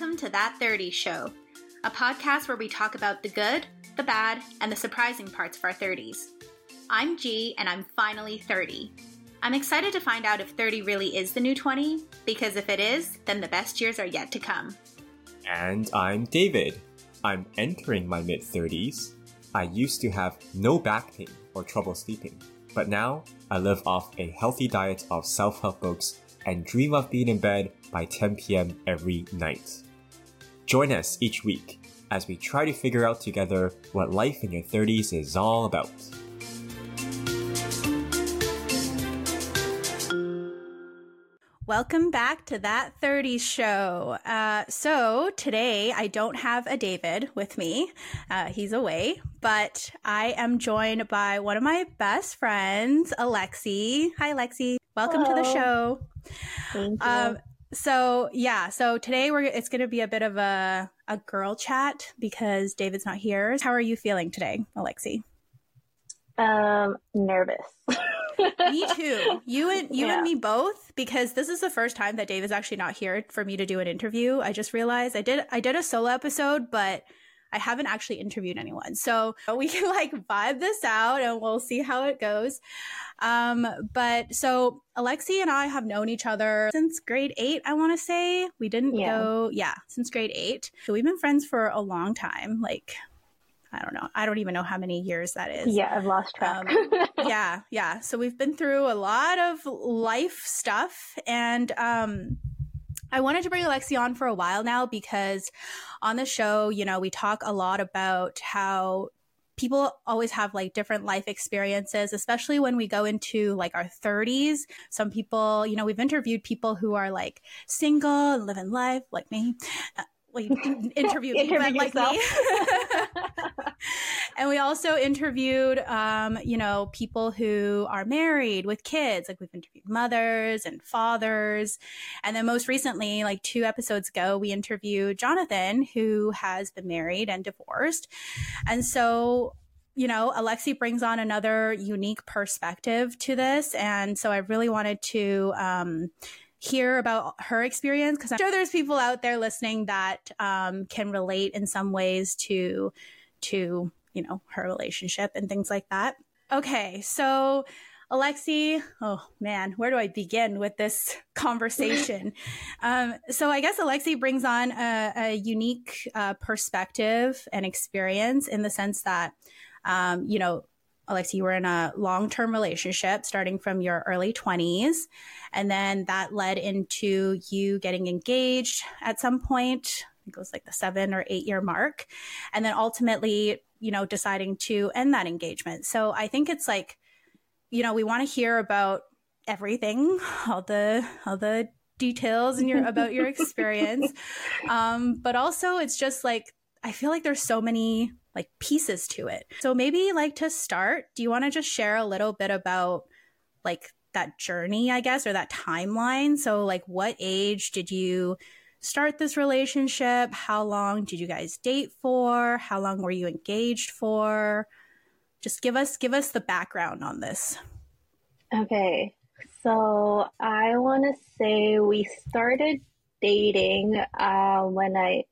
welcome to That 30s Show, a podcast where we talk about the good, the bad, and the surprising parts of our 30s. I'm Ge, and I'm finally 30. I'm excited to find out if 30 really is the new 20, because if it is, then the best years are yet to come. And I'm David. I'm entering my mid-30s. I used to have no back pain or trouble sleeping, but now I live off a healthy diet of self-help books and dream of being in bed by 10 p.m. every night. Join us each week as we try to figure out together what life in your 30s is all about. Welcome back to That 30s Show. So today I don't have a David with me. He's away, but I am joined by one of my best friends, Alexi. Hi, Alexi. Welcome to the show. Thank you. So today it's going to be a bit of a girl chat because David's not here. How are you feeling today, Alexi? Nervous. Me too. You and me both, because this is the first time that Dave is actually not here for me to do an interview. I just realized I did a solo episode, but I haven't actually interviewed anyone. So we can vibe this out and we'll see how it goes. So Alexi and I have known each other since grade 8, I want to say. Since grade 8. So we've been friends for a long time, I don't know. I don't even know how many years that is. Yeah, I've lost track. Yeah. So we've been through a lot of life stuff. And I wanted to bring Alexi on for a while now because on the show, we talk a lot about how people always have different life experiences, especially when we go into our 30s. Some people, we've interviewed people who are single and living life like me. Well, you interviewed people like me. And we also interviewed, people who are married with kids. We've interviewed mothers and fathers. And then most recently, 2 episodes ago, we interviewed Jonathan, who has been married and divorced. And so, Alexi brings on another unique perspective to this. And so I really wanted to hear about her experience, because I'm sure there's people out there listening that can relate in some ways to her relationship and things like that. Okay, so Alexi, oh man, where do I begin with this conversation? So I guess Alexi brings on a unique perspective and experience in the sense that Alexi, you were in a long-term relationship starting from your early 20s, and then that led into you getting engaged at some point. I think it was the 7 or 8 year mark, and then ultimately, deciding to end that engagement. So I think it's we want to hear about everything, all the details in about your experience, but also it's just I feel there's so many pieces to it. So maybe to start, do you want to just share a little bit about that journey, I guess, or that timeline? So what age did you start this relationship? How long did you guys date for? How long were you engaged for? Just give us the background on this. Okay. So I want to say we started dating when I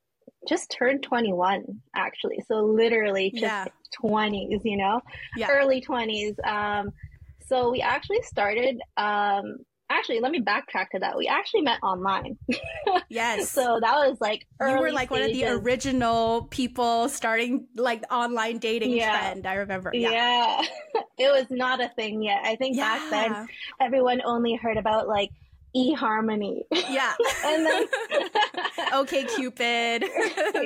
just turned 21, actually. So literally just 20s, early 20s. So we actually started, let me backtrack to that. We actually met online. Yes. So that was early. You were one of the original people starting online dating trend. I remember. Yeah. It was not a thing yet. I think back then everyone only heard about eHarmony. Yeah. And then OkCupid.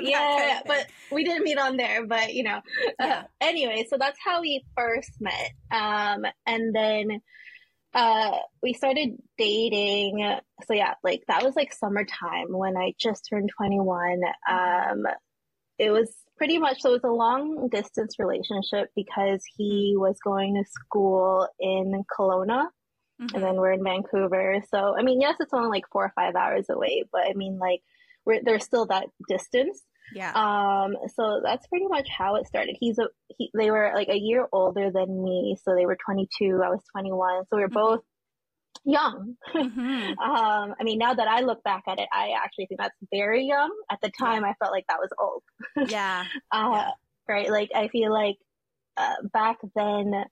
Yeah, but we didn't meet on there, but anyway, so that's how we first met. And then we started dating. So yeah, that was summertime when I just turned 21. It was pretty much, so it was a long distance relationship because he was going to school in Kelowna. Mm-hmm. And then we're in Vancouver. So, yes, it's only 4 or 5 hours away, but there's still that distance. Yeah. So that's pretty much how it started. They were a year older than me. So they were 22, I was 21. So we were both young. Mm-hmm. I mean, now that I look back at it, I actually think that's very young. At the time, I felt like that was old. Yeah. Right. Like, I feel like back then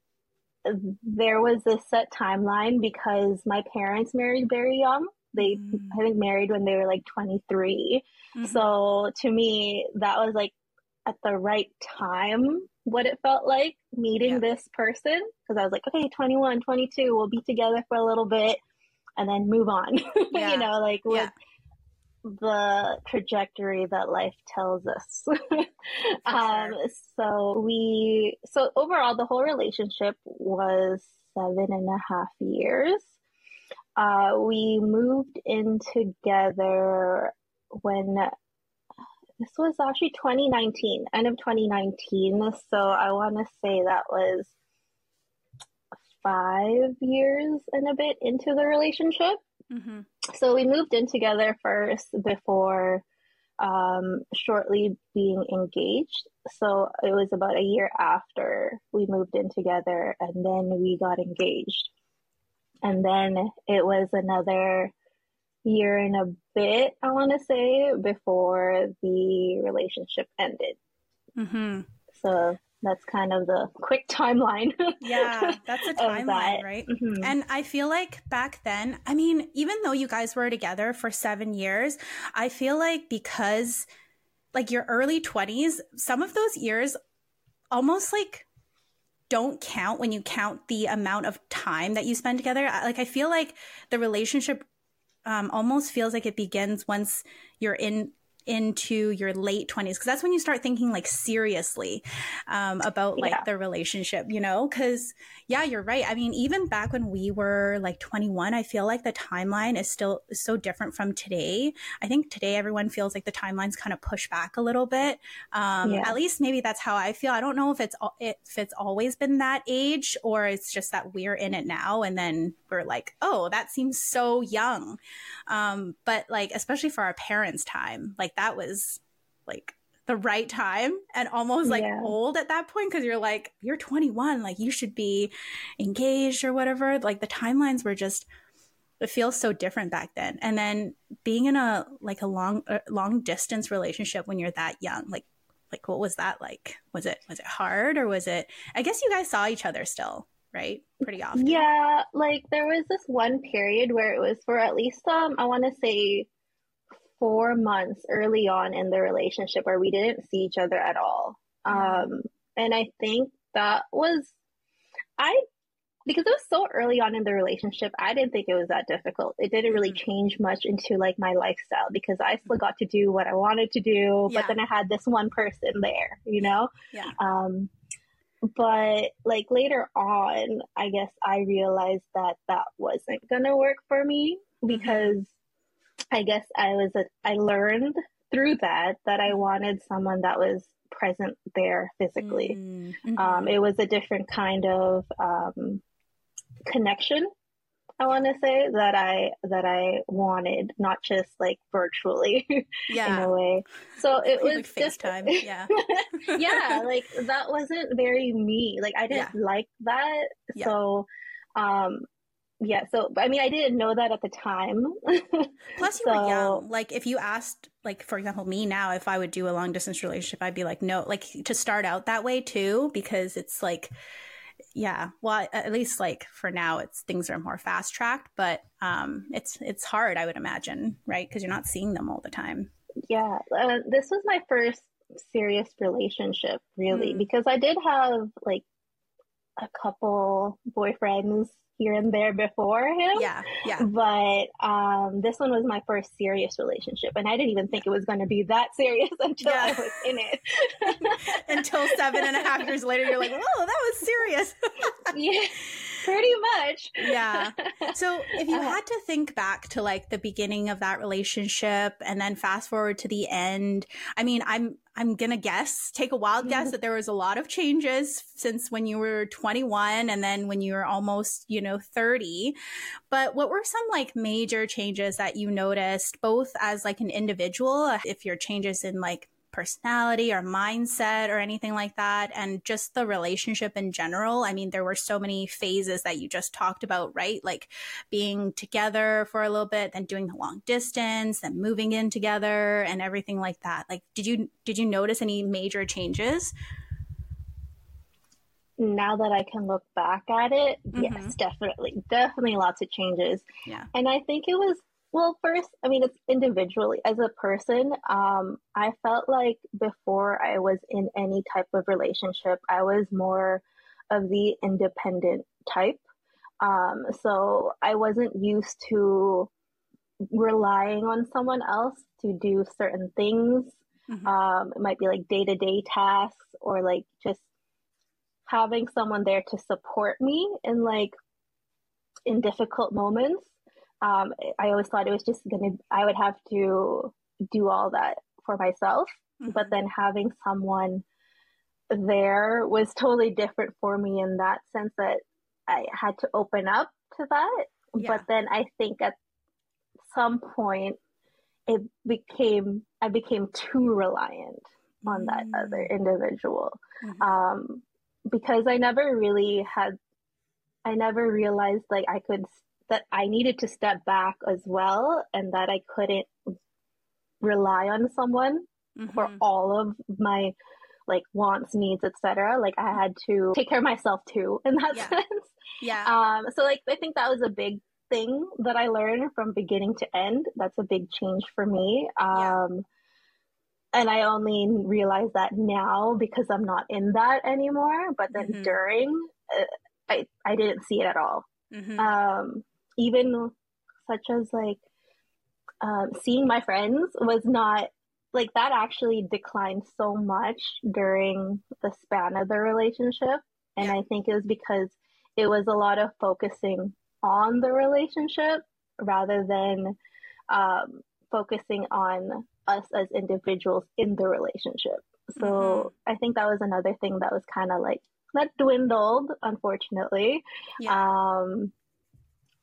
there was this set timeline because my parents married very young. They, I think, married when they were like 23. Mm-hmm. So to me, that was like at the right time, what it felt like meeting this person. Because I was like, okay, 21, 22, we'll be together for a little bit and then move on. You know, like with the trajectory that life tells us. So overall, the whole relationship was 7.5 years. We moved in together when this was actually 2019, end of 2019. So I want to say that was 5 years and a bit into the relationship. Mm-hmm. So we moved in together first before shortly being engaged. So it was about a year after we moved in together, and then we got engaged. And then it was another year and a bit, I want to say, before the relationship ended. Mm-hmm. So that's kind of the quick timeline. Yeah, that's a timeline, that. Right? Mm-hmm. And I feel like back then, I mean, even though you guys were together for 7 years, I feel like because like your early 20s, some of those years almost like don't count when you count the amount of time that you spend together. Like, I feel like the relationship almost feels like it begins once you're into your late 20s, because that's when you start thinking like seriously about like the relationship, you know? Because you're right. I mean, even back when we were like 21, I feel like the timeline is still so different from today. I think today everyone feels like the timeline's kind of pushed back a little bit. At least maybe that's how I feel. I don't know if it's always been that age, or it's just that we're in it now and then we're like, oh, that seems so young. But like, especially for our parents' time, like that was like the right time and almost like old at that point, because you're like, you're 21, like you should be engaged or whatever. Like the timelines were just, it feels so different back then. And then being in a like a long distance relationship when you're that young, like what was that like? Was it hard, or was it, I guess you guys saw each other still, right? Pretty often. Yeah, like there was this one period where it was for at least I want to say 4 months early on in the relationship where we didn't see each other at all. And I think that was, because it was so early on in the relationship, I didn't think it was that difficult. It didn't really change much into like my lifestyle, because I still got to do what I wanted to do, but then I had this one person there, you know? Yeah. But like later on, I guess I realized that wasn't going to work for me, because I guess I learned through that I wanted someone that was present there physically. Mm-hmm. It was a different kind of connection, I want to say, that I wanted, not just like virtually in a way. So it was like FaceTime. Like that wasn't very me. Like I didn't like that. Yeah. So so, I mean, I didn't know that at the time. Plus, you were young. Like, if you asked, like, for example, me now, if I would do a long-distance relationship, I'd be like, no. Like, to start out that way, too, because it's like, well, at least, like, for now, things are more fast-tracked. But it's hard, I would imagine, right? Because you're not seeing them all the time. Yeah. This was my first serious relationship, really, because I did have, like, a couple boyfriends here and there before him. But this one was my first serious relationship, and I didn't even think it was going to be that serious until I was in it. Until 7.5 years later, you're like, "Whoa, that was serious." Yeah, pretty much. Yeah. So if you had to think back to like the beginning of that relationship and then fast forward to the end, I mean, I'm going to guess, take a wild guess that there was a lot of changes since when you were 21 and then when you were almost, 30. But what were some like major changes that you noticed, both as like an individual, if your changes in like personality or mindset or anything like that, and just the relationship in general. I mean, there were so many phases that you just talked about, right? Like being together for a little bit, then doing the long distance, then moving in together and everything like that. Like, did you notice any major changes? Now that I can look back at it, mm-hmm. Yes, definitely lots of changes. Yeah. And I think it was, well, first, I mean, it's individually as a person. I felt like before I was in any type of relationship, I was more of the independent type. So I wasn't used to relying on someone else to do certain things. Mm-hmm. It might be like day-to-day tasks or like just having someone there to support me in like in difficult moments. I always thought it was just I would have to do all that for myself, mm-hmm. but then having someone there was totally different for me in that sense that I had to open up to that. Yeah. But then I think at some point I became too reliant on that mm-hmm. other individual. Mm-hmm. Because I never realized like that I needed to step back as well, and that I couldn't rely on someone mm-hmm. for all of my like wants, needs, etc. Like I had to take care of myself too in that sense. Yeah. So like I think that was a big thing that I learned from beginning to end. That's a big change for me. And I only realize that now because I'm not in that anymore. But then mm-hmm. during, I didn't see it at all. Mm-hmm. Even such as like seeing my friends was not like that. Actually declined so much during the span of the relationship, and I think it was because it was a lot of focusing on the relationship rather than focusing on us as individuals in the relationship. So mm-hmm. I think that was another thing that was kind of like that dwindled, unfortunately.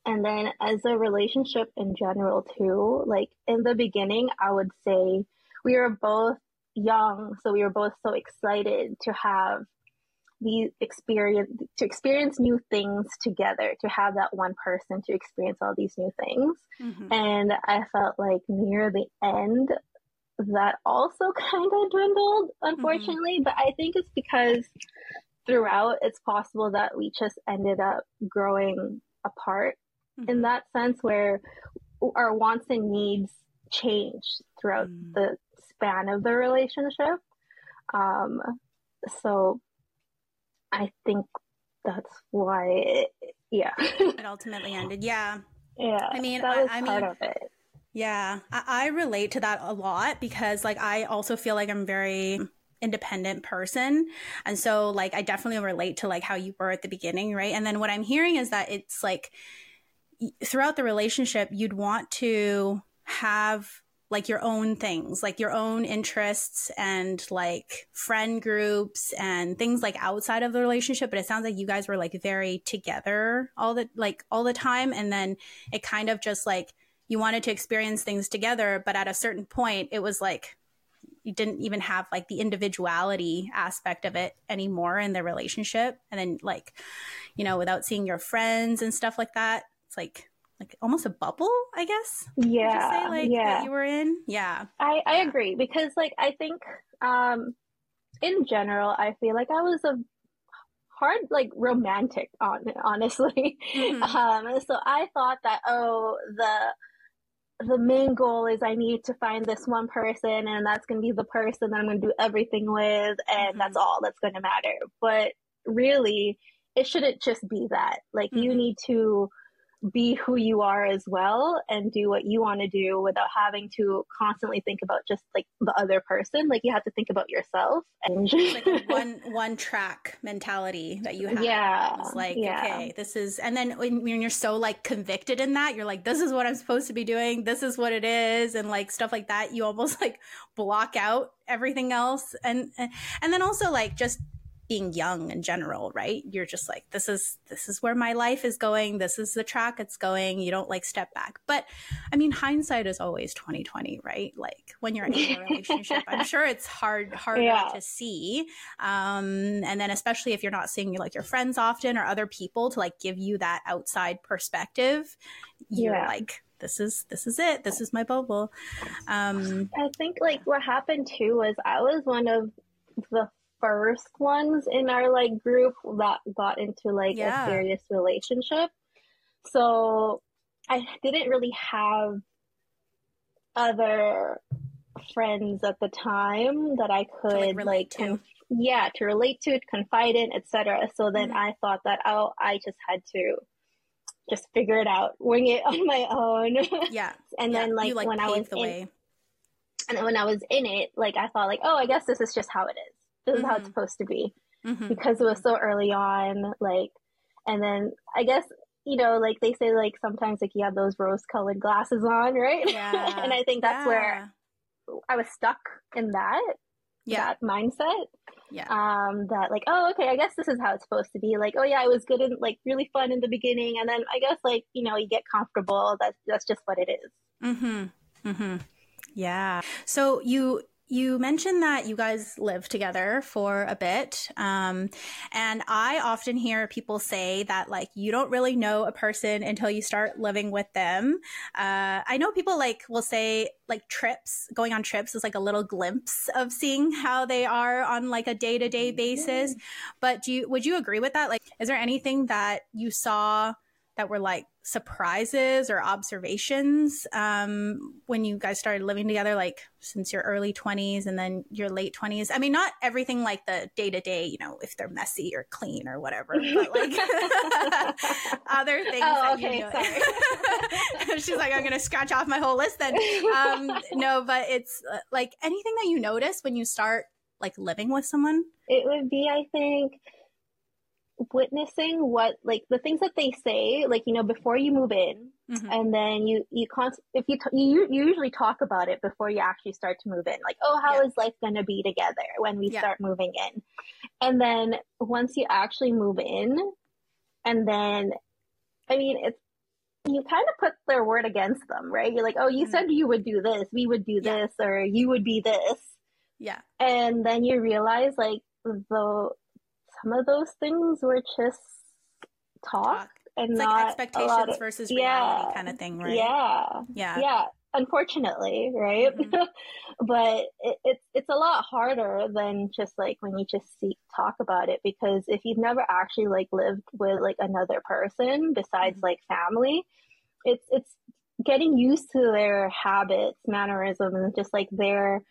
And then as a relationship in general too, like in the beginning, I would say we were both young, so we were both so excited to have the experience, to experience new things together, to have that one person to experience all these new things. Mm-hmm. And I felt like near the end that also kind of dwindled, unfortunately. Mm-hmm. But I think it's because throughout, it's possible that we just ended up growing apart mm-hmm. in that sense, where our wants and needs changed throughout mm-hmm. the span of the relationship. So I think that's why it ultimately ended. I mean, that was part of it. Yeah, I relate to that a lot because like I also feel like I'm very independent person, and so like I definitely relate to like how you were at the beginning, right? And then what I'm hearing is that it's like throughout the relationship you'd want to have like your own things, like your own interests and like friend groups and things like outside of the relationship. But it sounds like you guys were like very together all the time. And then it kind of just like you wanted to experience things together. But at a certain point, it was like you didn't even have like the individuality aspect of it anymore in the relationship. And then like, you know, without seeing your friends and stuff like that, it's like almost a bubble, I guess. Yeah. Say, like, yeah. That you were in. Yeah. I agree because like, I think in general, I feel like I was a hard, like romantic honestly. Mm-hmm. So I thought that, the main goal is I need to find this one person, and that's going to be the person that I'm going to do everything with. And mm-hmm. that's all that's going to matter. But really it shouldn't just be that. Like mm-hmm. you need to be who you are as well and do what you want to do without having to constantly think about just like the other person. Like you have to think about yourself and just like one track mentality that you have. Yeah. It's like, okay, this is, and then when you're so like convicted in that, you're like, this is what I'm supposed to be doing. This is what it is. And like stuff like that, you almost like block out everything else. And then also like just being young in general, right? You're just like, this is where my life is going. This is the track it's going. You don't like step back. But I mean, hindsight is always 20/20, right? Like when you're in a relationship, I'm sure it's harder to see. And then especially if you're not seeing like your friends often or other people to like give you that outside perspective, you're like, this is it. This is my bubble. I think like what happened too was I was one of the first ones in our like group that got into like a serious relationship, so I didn't really have other friends at the time that I could to relate to, confide in, etc. So then I thought that I just had to just figure it out, wing it on my own. Then like when I was in it, like I thought like, oh, I guess this is just how it is. This is how it's supposed to be, because it was so early on, like, and then I guess, you know, like they say, like sometimes like you have those rose-colored glasses on, right? Yeah. And I think that's where I was stuck in that mindset. Yeah. That like, oh, okay, I guess this is how it's supposed to be. Like, oh yeah, I was good and like really fun in the beginning, and then I guess like, you know, you get comfortable. That's just what it is. Mm-hmm. Mm-hmm. Yeah. So you mentioned that you guys lived together for a bit. And I often hear people say that, like, you don't really know a person until you start living with them. I know people, like, will say, like, going on trips is, like, a little glimpse of seeing how they are on, like, a day-to-day basis. But would you agree with that? Like, is there anything that you saw that were, like, surprises or observations when you guys started living together, like since your early 20s and then your late 20s? I mean, not everything like the day-to-day, you know, if they're messy or clean or whatever, but like other things. Oh, okay, sorry. She's like, I'm gonna scratch off my whole list then. No, but it's like anything that you notice when you start like living with someone. It would be, I think, witnessing what, like, the things that they say, like, you know, before you move in, and then you usually talk about it before you actually start to move in, like, oh, how is life gonna be together when we start moving in? And then once you actually move in, and then, I mean, it's, you kind of put their word against them, right? You're like, oh, you said you would do this, we would do this, or you would be this, and then you realize, like, some of those things were just talk and it's not like expectations versus reality kind of thing, right? Yeah. Unfortunately, right? But it's a lot harder than just like when you just talk about it, because if you've never actually like lived with like another person besides like family, it's getting used to their habits, mannerisms, and just like their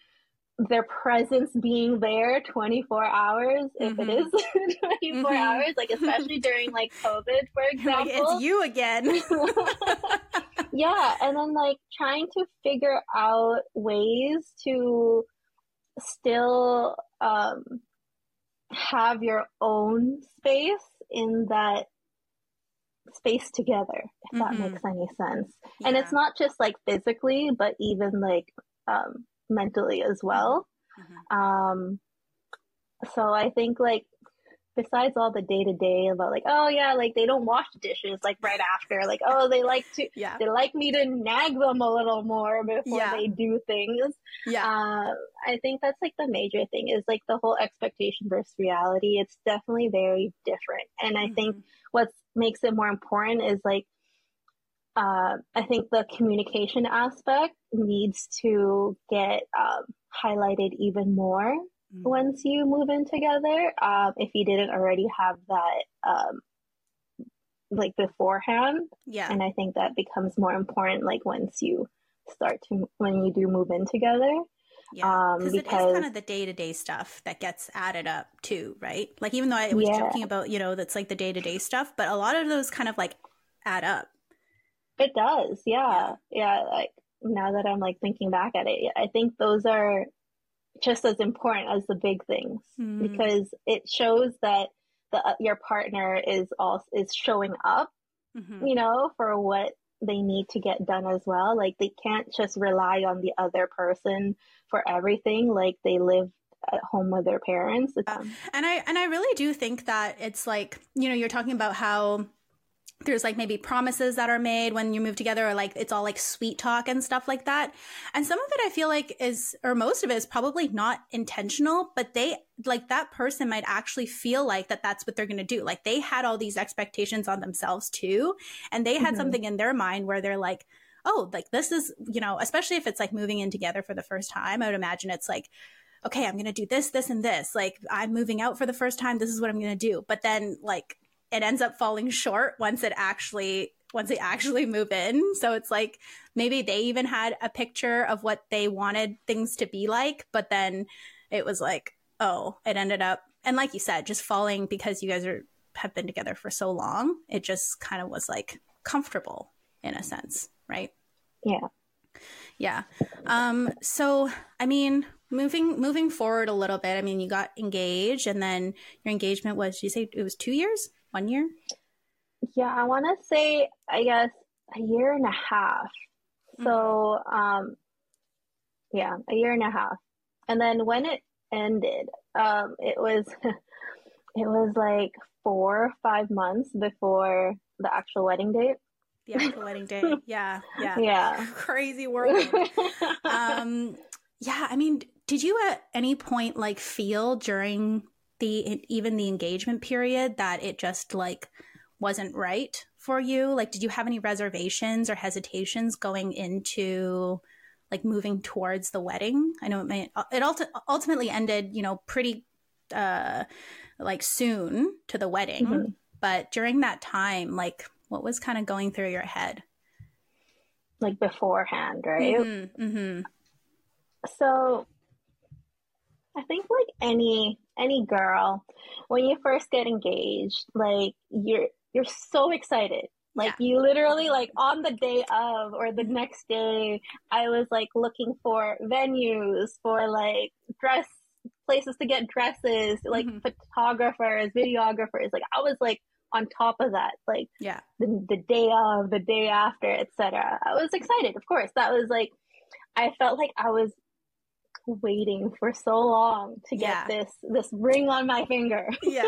presence being there 24 hours, if it is 24 hours, like especially during like COVID, for example. Like, it's you again. And then like trying to figure out ways to still have your own space in that space together, if that makes any sense. And it's not just like physically, but even like mentally as well. So I think like besides all the day-to-day about like, oh yeah, like they don't wash dishes like right after, like, oh, they like to they like me to nag them a little more before they do things. I think that's like the major thing is like the whole expectation versus reality. It's definitely very different, and I think what makes it more important is like I think the communication aspect needs to get highlighted even more once you move in together, if you didn't already have that like beforehand. And I think that becomes more important like once you start to, when you do move in together. Because it is kind of the day-to-day stuff that gets added up too, right? Like even though I was joking about, you know, that's like the day-to-day stuff, but a lot of those kind of like add up. It does, yeah. Like now that I'm like thinking back at it, I think those are just as important as the big things, because it shows that your partner is showing up, you know, for what they need to get done as well. Like they can't just rely on the other person for everything. Like they live at home with their parents. And I really do think that it's like, you know, you're talking about how there's like maybe promises that are made when you move together, or like it's all like sweet talk and stuff like that. And some of it I feel like is, or most of it is probably not intentional, but they, like that person might actually feel like that that's what they're going to do. Like they had all these expectations on themselves too. And they had something in their mind where they're like, oh, like this is, you know, especially if it's like moving in together for the first time, I would imagine it's like, okay, I'm going to do this, this, and this. Like I'm moving out for the first time. This is what I'm going to do. But then like it ends up falling short once they actually move in. So it's like maybe they even had a picture of what they wanted things to be like, but then it was like, oh, it ended up, and like you said, just falling because you guys have been together for so long. It just kind of was like comfortable in a sense, right? Yeah. Yeah. So, I mean, moving forward a little bit, I mean, you got engaged, and then your engagement was, did you say it was 2 years, 1 year? Yeah, I want to say, I guess, a year and a half. So, yeah, a year and a half. And then when it ended, it was like 4 or 5 months before the actual wedding date. The actual wedding date. Yeah. Yeah. Yeah. Crazy world. Yeah. I mean, did you at any point like feel during even the engagement period that it just like wasn't right for you? Like, did you have any reservations or hesitations going into like moving towards the wedding? I know it ultimately ended, you know, pretty like soon to the wedding. Mm-hmm. But during that time, like, what was kind of going through your head? Like beforehand, right? Mm-hmm, mm-hmm. So I think like any girl, when you first get engaged, like you're so excited. Like you literally like on the day of or the next day, I was like looking for venues, for like places to get dresses, like photographers, videographers. Like I was like on top of that, like the day of, the day after, etc. I was excited, of course. That was like, I felt like I was waiting for so long to get this ring on my finger. Yeah.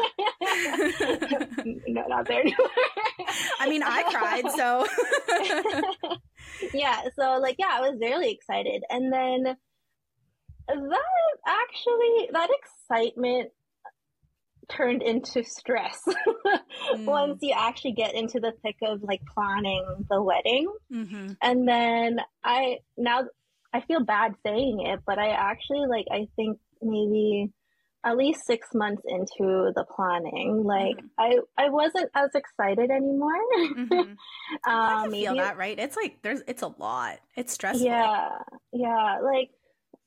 No, not there anymore. I mean, I cried, so. Yeah, so like, yeah, I was really excited. And then that excitement turned into stress once you actually get into the thick of like planning the wedding. Mm-hmm. And then I feel bad saying it, but I actually like, I think maybe at least 6 months into the planning, like I wasn't as excited anymore. Mm-hmm. I feel that, right? It's like it's a lot. It's stressful. Yeah. Like,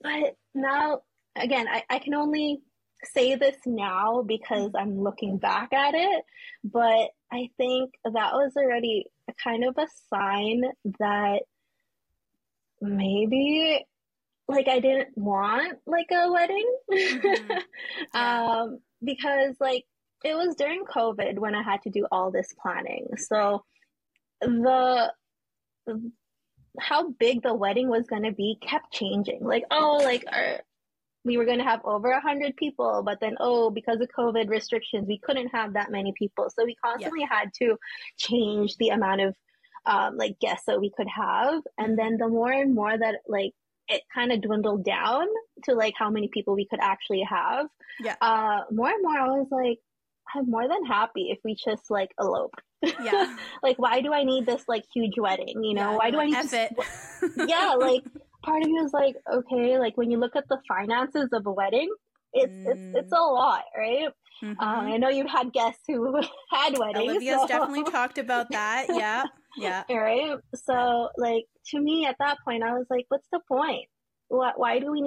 but now again, I can only say this now because I'm looking back at it, but I think that was already kind of a sign that maybe like I didn't want like a wedding. Because like it was during COVID when I had to do all this planning, so how big the wedding was going to be kept changing. Like, oh, like we were going to have over 100 people, but then, oh, because of COVID restrictions, we couldn't have that many people. So we constantly had to change the amount of like guests that we could have. And then the more and more that like it kind of dwindled down to like how many people we could actually have, more and more I was like, I'm more than happy if we just like elope. Yeah. Like, why do I need this like huge wedding? You know, why do I need it? Yeah. Like, part of me was like, okay, like when you look at the finances of a wedding, it's a lot, right? Mm-hmm. I know you've had guests who had weddings. Olivia's definitely talked about that. Yeah, yeah. Right. So, like to me, at that point, I was like, what's the point? Why do we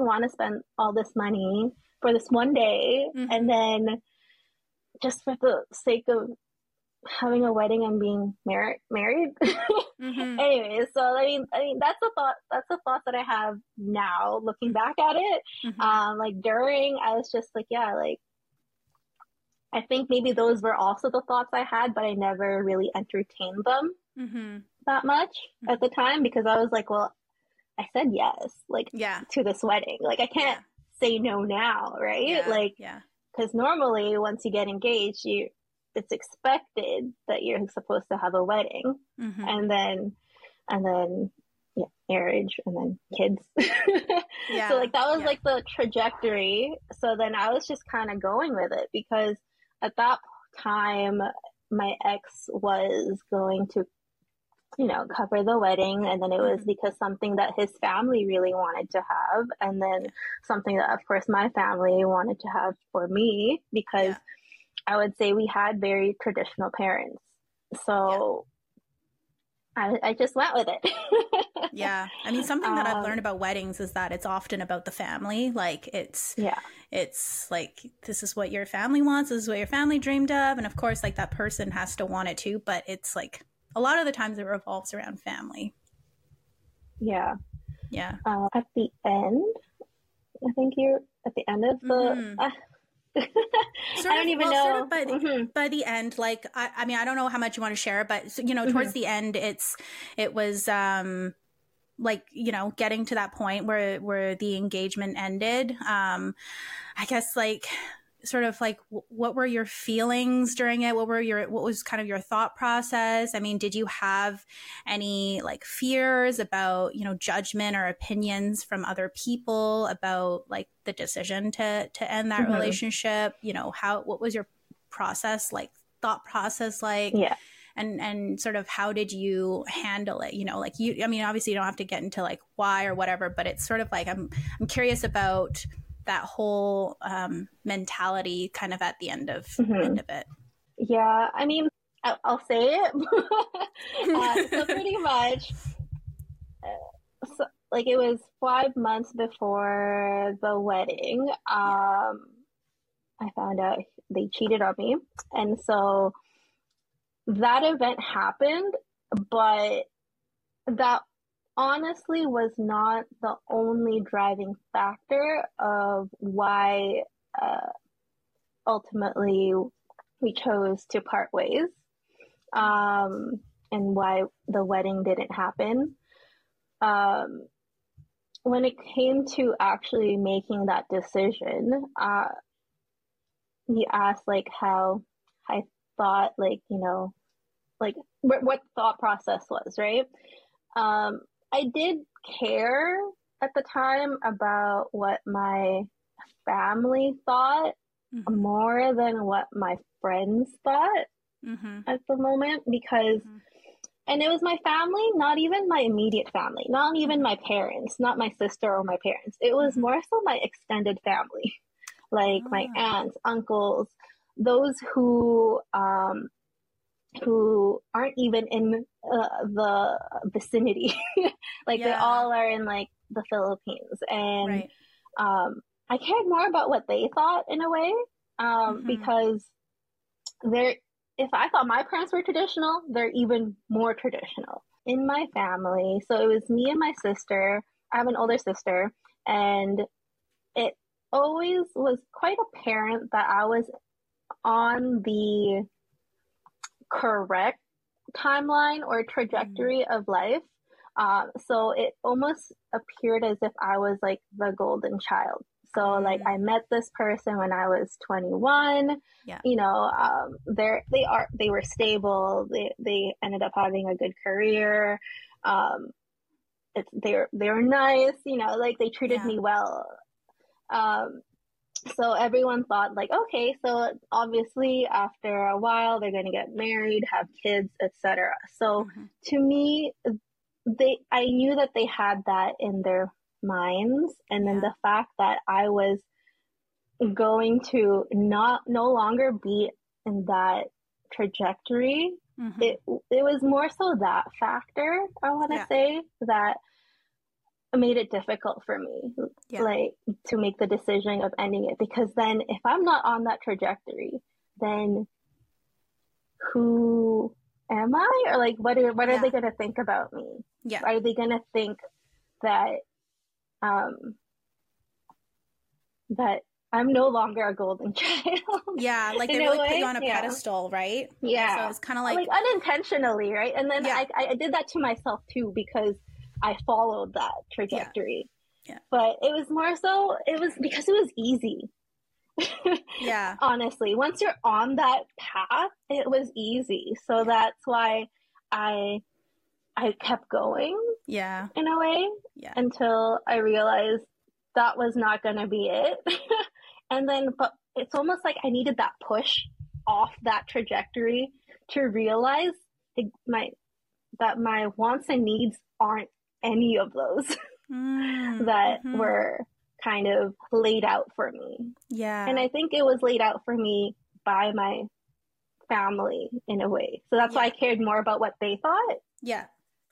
want to spend all this money for this one day, and then just for the sake of having a wedding and being married? Mm-hmm. Anyway, so I mean that's a thought that I have now looking back at it. Mm-hmm. Like during, I was just like, yeah, like I think maybe those were also the thoughts I had, but I never really entertained them that much at the time, because I was like, well, I said yes, like to this wedding, like I can't say no now, right? Yeah, like, yeah. Because normally once you get engaged, it's expected that you're supposed to have a wedding, mm-hmm. and then yeah, marriage, and then kids. Yeah, so like that was like the trajectory. So then I was just kind of going with it, because at that time my ex was going to, you know, cover the wedding, and then it was because something that his family really wanted to have, and then something that of course my family wanted to have for me, because I would say we had very traditional parents, so I just went with it. Yeah, I mean, something that I've learned about weddings is that it's often about the family. Like, it's like, this is what your family wants, this is what your family dreamed of, and of course, like, that person has to want it too, but it's like a lot of the times it revolves around family. Yeah. Yeah. At the end, I think you're at the end of the... I don't even know. Sort of by the end, like, I mean, I don't know how much you want to share, but, you know, towards the end, it was... like, you know, getting to that point where the engagement ended, I guess, like, sort of like, what were your feelings during it? What was kind of your thought process? I mean, did you have any like fears about, you know, judgment or opinions from other people about like the decision to end that relationship? You know, what was your process like, thought process like? Yeah. And sort of how did you handle it? You know, like I mean, obviously you don't have to get into like why or whatever, but it's sort of like, I'm curious about that whole mentality kind of at the end of it. Yeah. I mean, I'll say it. So pretty much, like it was 5 months before the wedding. I found out they cheated on me. And so that event happened, but that honestly was not the only driving factor of why ultimately we chose to part ways, and why the wedding didn't happen. When it came to actually making that decision, he asked like how I thought, like, you know, like what thought process was, right? I did care at the time about what my family thought more than what my friends thought at the moment, because and it was my family, not even my immediate family, not even my parents, not my sister or my parents. It was more so my extended family, like my aunts, uncles, those who aren't even in the vicinity. Like they all are in like the Philippines, and I cared more about what they thought in a way, because if I thought my parents were traditional, they're even more traditional in my family. So it was me and my sister. I have an older sister, and it always was quite apparent that I was on the correct timeline or trajectory of life. So it almost appeared as if I was like the golden child. So like I met this person when I was 21, you know, they were stable. They ended up having a good career. They were nice, you know, like they treated me well. So everyone thought like, okay, so obviously after a while they're going to get married, have kids, etc. So to me, I knew that they had that in their minds, and then the fact that I was going to no longer be in that trajectory, it was more so that factor, I want to say, that made it difficult for me like to make the decision of ending it, because then if I'm not on that trajectory, then who am I, or like what are they going to think about me? Are they going to think that that I'm no longer a golden child? Like they really put you on a pedestal, right? So it's kind of like unintentionally, right? And then I did that to myself too, because I followed that trajectory. Yeah. But it was more so, it was because it was easy. Yeah. Honestly, once you're on that path, it was easy. So that's why I kept going. Yeah. In a way. Yeah. Until I realized that was not going to be it. And then, but it's almost like I needed that push off that trajectory to realize that my wants and needs aren't any of those that mm-hmm. were kind of laid out for me. Yeah. And I think it was laid out for me by my family in a way. So that's why I cared more about what they thought. Yeah.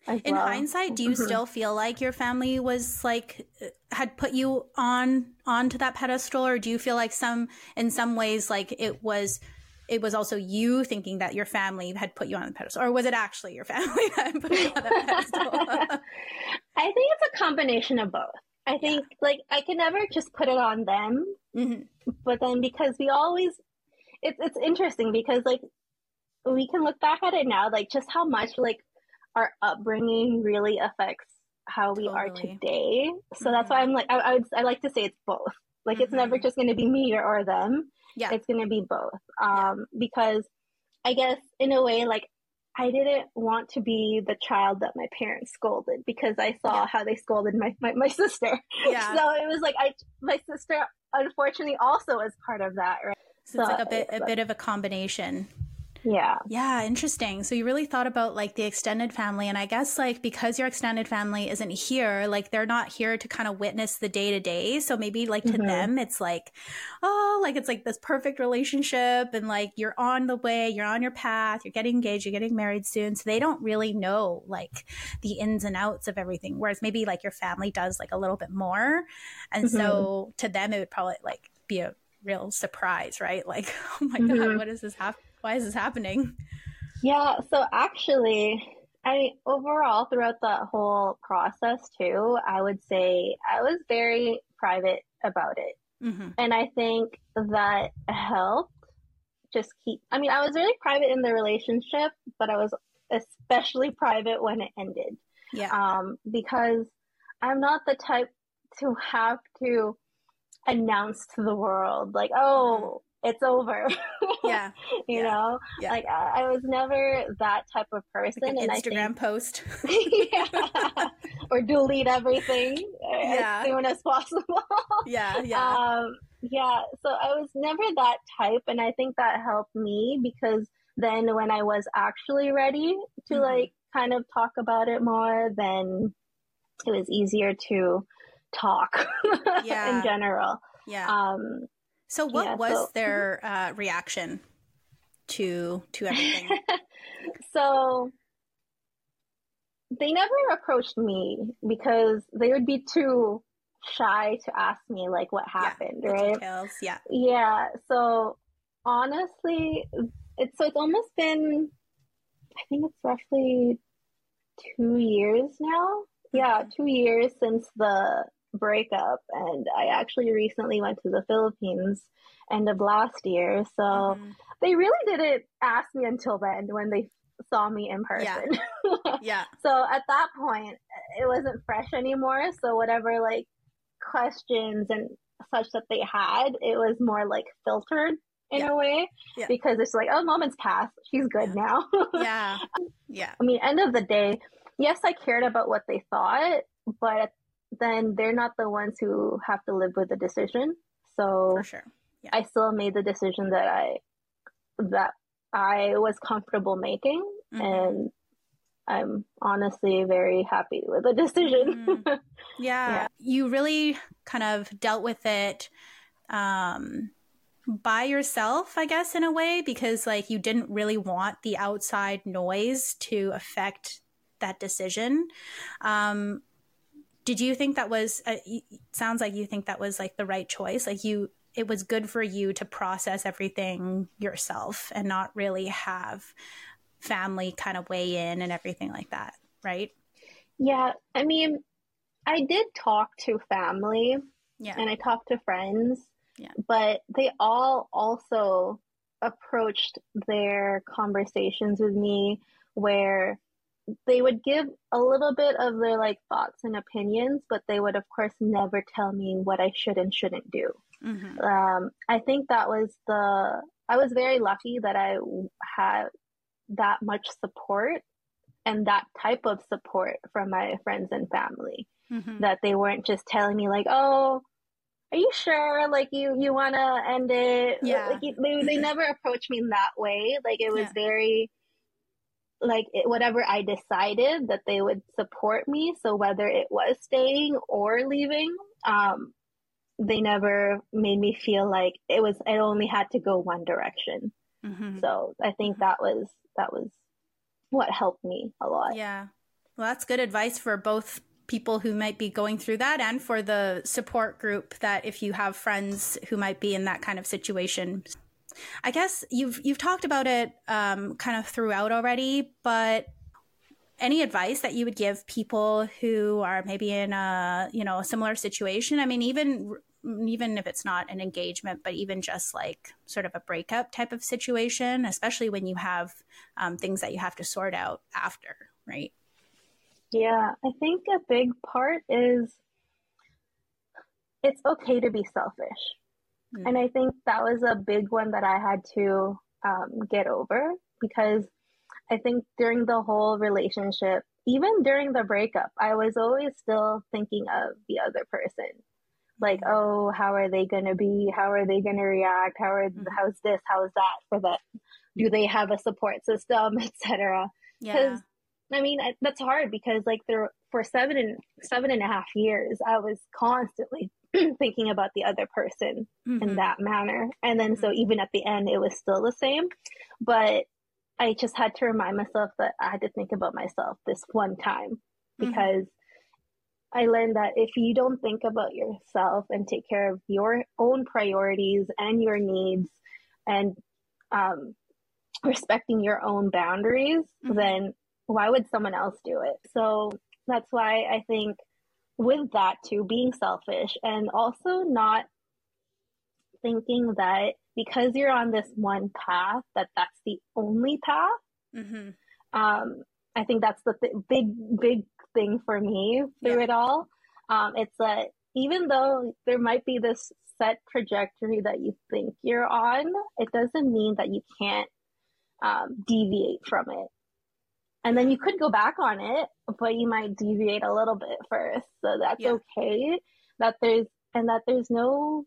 In hindsight, do you still feel like your family was like had put you onto that pedestal, or do you feel like in some ways like it was also you thinking that your family had put you on the pedestal, or was it actually your family that put you on that pedestal? I think it's a combination of both. I think like I can never just put it on them, but then because we always, it's interesting because like we can look back at it now, like just how much like our upbringing really affects how we are today. So that's why I'm like, I like to say it's both. Like it's never just going to be me or them. Yeah. It's going to be both. Because I guess in a way, like I didn't want to be the child that my parents scolded because I saw how they scolded my sister. Yeah. So it was like, my sister unfortunately also is part of that. Right. So it's like a bit of a combination. Yeah. Yeah. Interesting. So you really thought about like the extended family, and I guess like because your extended family isn't here, like they're not here to kind of witness the day to day. So maybe like to them, it's like, oh, like it's like this perfect relationship, and like you're on the way, you're on your path, you're getting engaged, you're getting married soon. So they don't really know like the ins and outs of everything. Whereas maybe like your family does like a little bit more. And so to them, it would probably like be a real surprise, right? Like, oh my God, what is this happening? Why is this happening? Yeah, so actually, I mean, overall, throughout that whole process too, I would say I was very private about it. And I think that helped just I was really private in the relationship, but I was especially private when it ended. Yeah. Because I'm not the type to have to announce to the world, like, oh, it's over. Yeah. you know? Yeah. Like, I was never that type of person. Like an Instagram post. Yeah. Or delete everything as soon as possible. Yeah. So I was never that type. And I think that helped me because then when I was actually ready to like kind of talk about it more, then it was easier to talk in general. Yeah. So what was their reaction to everything? So they never approached me because they would be too shy to ask me like what happened, right? Details, yeah. So honestly, it's almost been, I think it's roughly 2 years now. Yeah, 2 years since the breakup, and I actually recently went to the Philippines end of last year, so they really didn't ask me until then when they saw me in person. Yeah. So at that point it wasn't fresh anymore, so whatever like questions and such that they had, it was more like filtered in a way, because it's like, oh, moment's passed, she's good now. I mean, end of the day, yes, I cared about what they thought, but then they're not the ones who have to live with the decision. So for sure. Yeah. I still made the decision that I was comfortable making, and I'm honestly very happy with the decision. Yeah. You really kind of dealt with it by yourself, I guess, in a way, because like you didn't really want the outside noise to affect that decision. Did you think that was, sounds like you think that was like the right choice. Like it was good for you to process everything yourself and not really have family kind of weigh in and everything like that, right? Yeah. I mean, I did talk to family and I talked to friends, but they all also approached their conversations with me where they would give a little bit of their like thoughts and opinions, but they would of course never tell me what I should and shouldn't do. Mm-hmm. I think that was I was very lucky that I had that much support and that type of support from my friends and family, mm-hmm. that they weren't just telling me like, oh, are you sure? Like you want to end it? Yeah. Like they never approached me in that way. Like it was very, like whatever I decided that they would support me. So whether it was staying or leaving, they never made me feel like it only had to go one direction. Mm-hmm. So I think that was what helped me a lot. Yeah. Well, that's good advice for both people who might be going through that and for the support group, that if you have friends who might be in that kind of situation. I guess you've talked about it kind of throughout already, but any advice that you would give people who are maybe in a, a similar situation? I mean, even if it's not an engagement, but even just like sort of a breakup type of situation, especially when you have things that you have to sort out after, right? Yeah, I think a big part is it's okay to be selfish. And I think that was a big one that I had to get over, because I think during the whole relationship, even during the breakup, I was always still thinking of the other person. Like, oh, how are they going to be? How are they going to react? How's this? How's that for that? Do they have a support system, etc.? Yeah. I mean, that's hard because like for seven and a half years, I was constantly thinking about the other person, mm-hmm. in that manner. And then so even at the end, it was still the same. But I just had to remind myself that I had to think about myself this one time, because mm-hmm. I learned that if you don't think about yourself and take care of your own priorities and your needs and respecting your own boundaries, mm-hmm. then why would someone else do it? So that's why I think with that too, being selfish and also not thinking that because you're on this one path, that's the only path. Mm-hmm. I think that's the big thing for me through it all. It's that even though there might be this set trajectory that you think you're on, it doesn't mean that you can't deviate from it. And then you could go back on it, but you might deviate a little bit first. So that's okay. That there's no,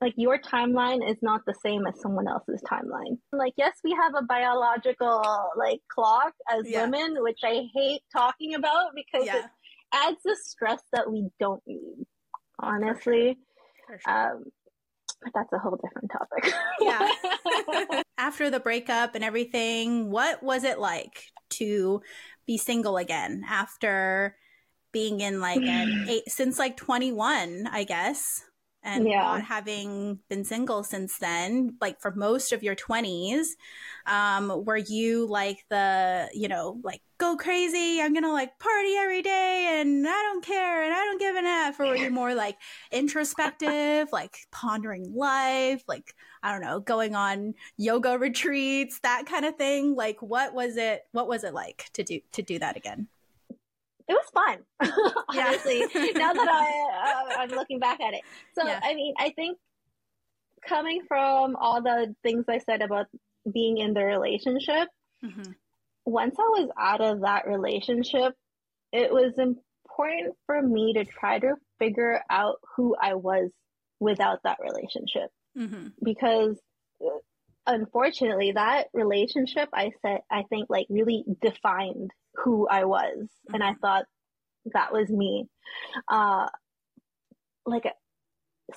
like your timeline is not the same as someone else's timeline. Like, yes, we have a biological like clock as women, which I hate talking about because it adds the stress that we don't need, honestly. For sure. But that's a whole different topic. Yeah. After the breakup and everything, what was it like to be single again after being in like since like 21, I guess, and not having been single since then, like for most of your 20s? Were you like the, like go crazy, I'm going to like party every day and I don't care and I don't give an F? Or were you more like introspective, like pondering life, like, I don't know, going on yoga retreats, that kind of thing? Like, what was it like to do that again? It was fun, honestly, now that I'm looking back at it. So, I mean, I think coming from all the things I said about being in the relationship, mm-hmm. once I was out of that relationship, it was important for me to try to figure out who I was without that relationship. Mm-hmm. Because unfortunately, that relationship, I think like really defined who I was, mm-hmm. and I thought that was me.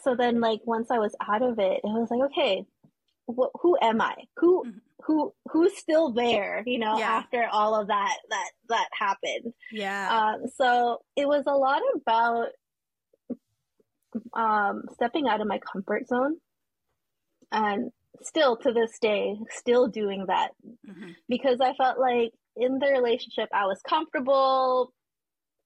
So then like once I was out of it, it was like, okay, who am I? Who's still there? After all of that happened. Yeah. So it was a lot about stepping out of my comfort zone, and still to this day, still doing that, mm-hmm. because I felt like in the relationship, I was comfortable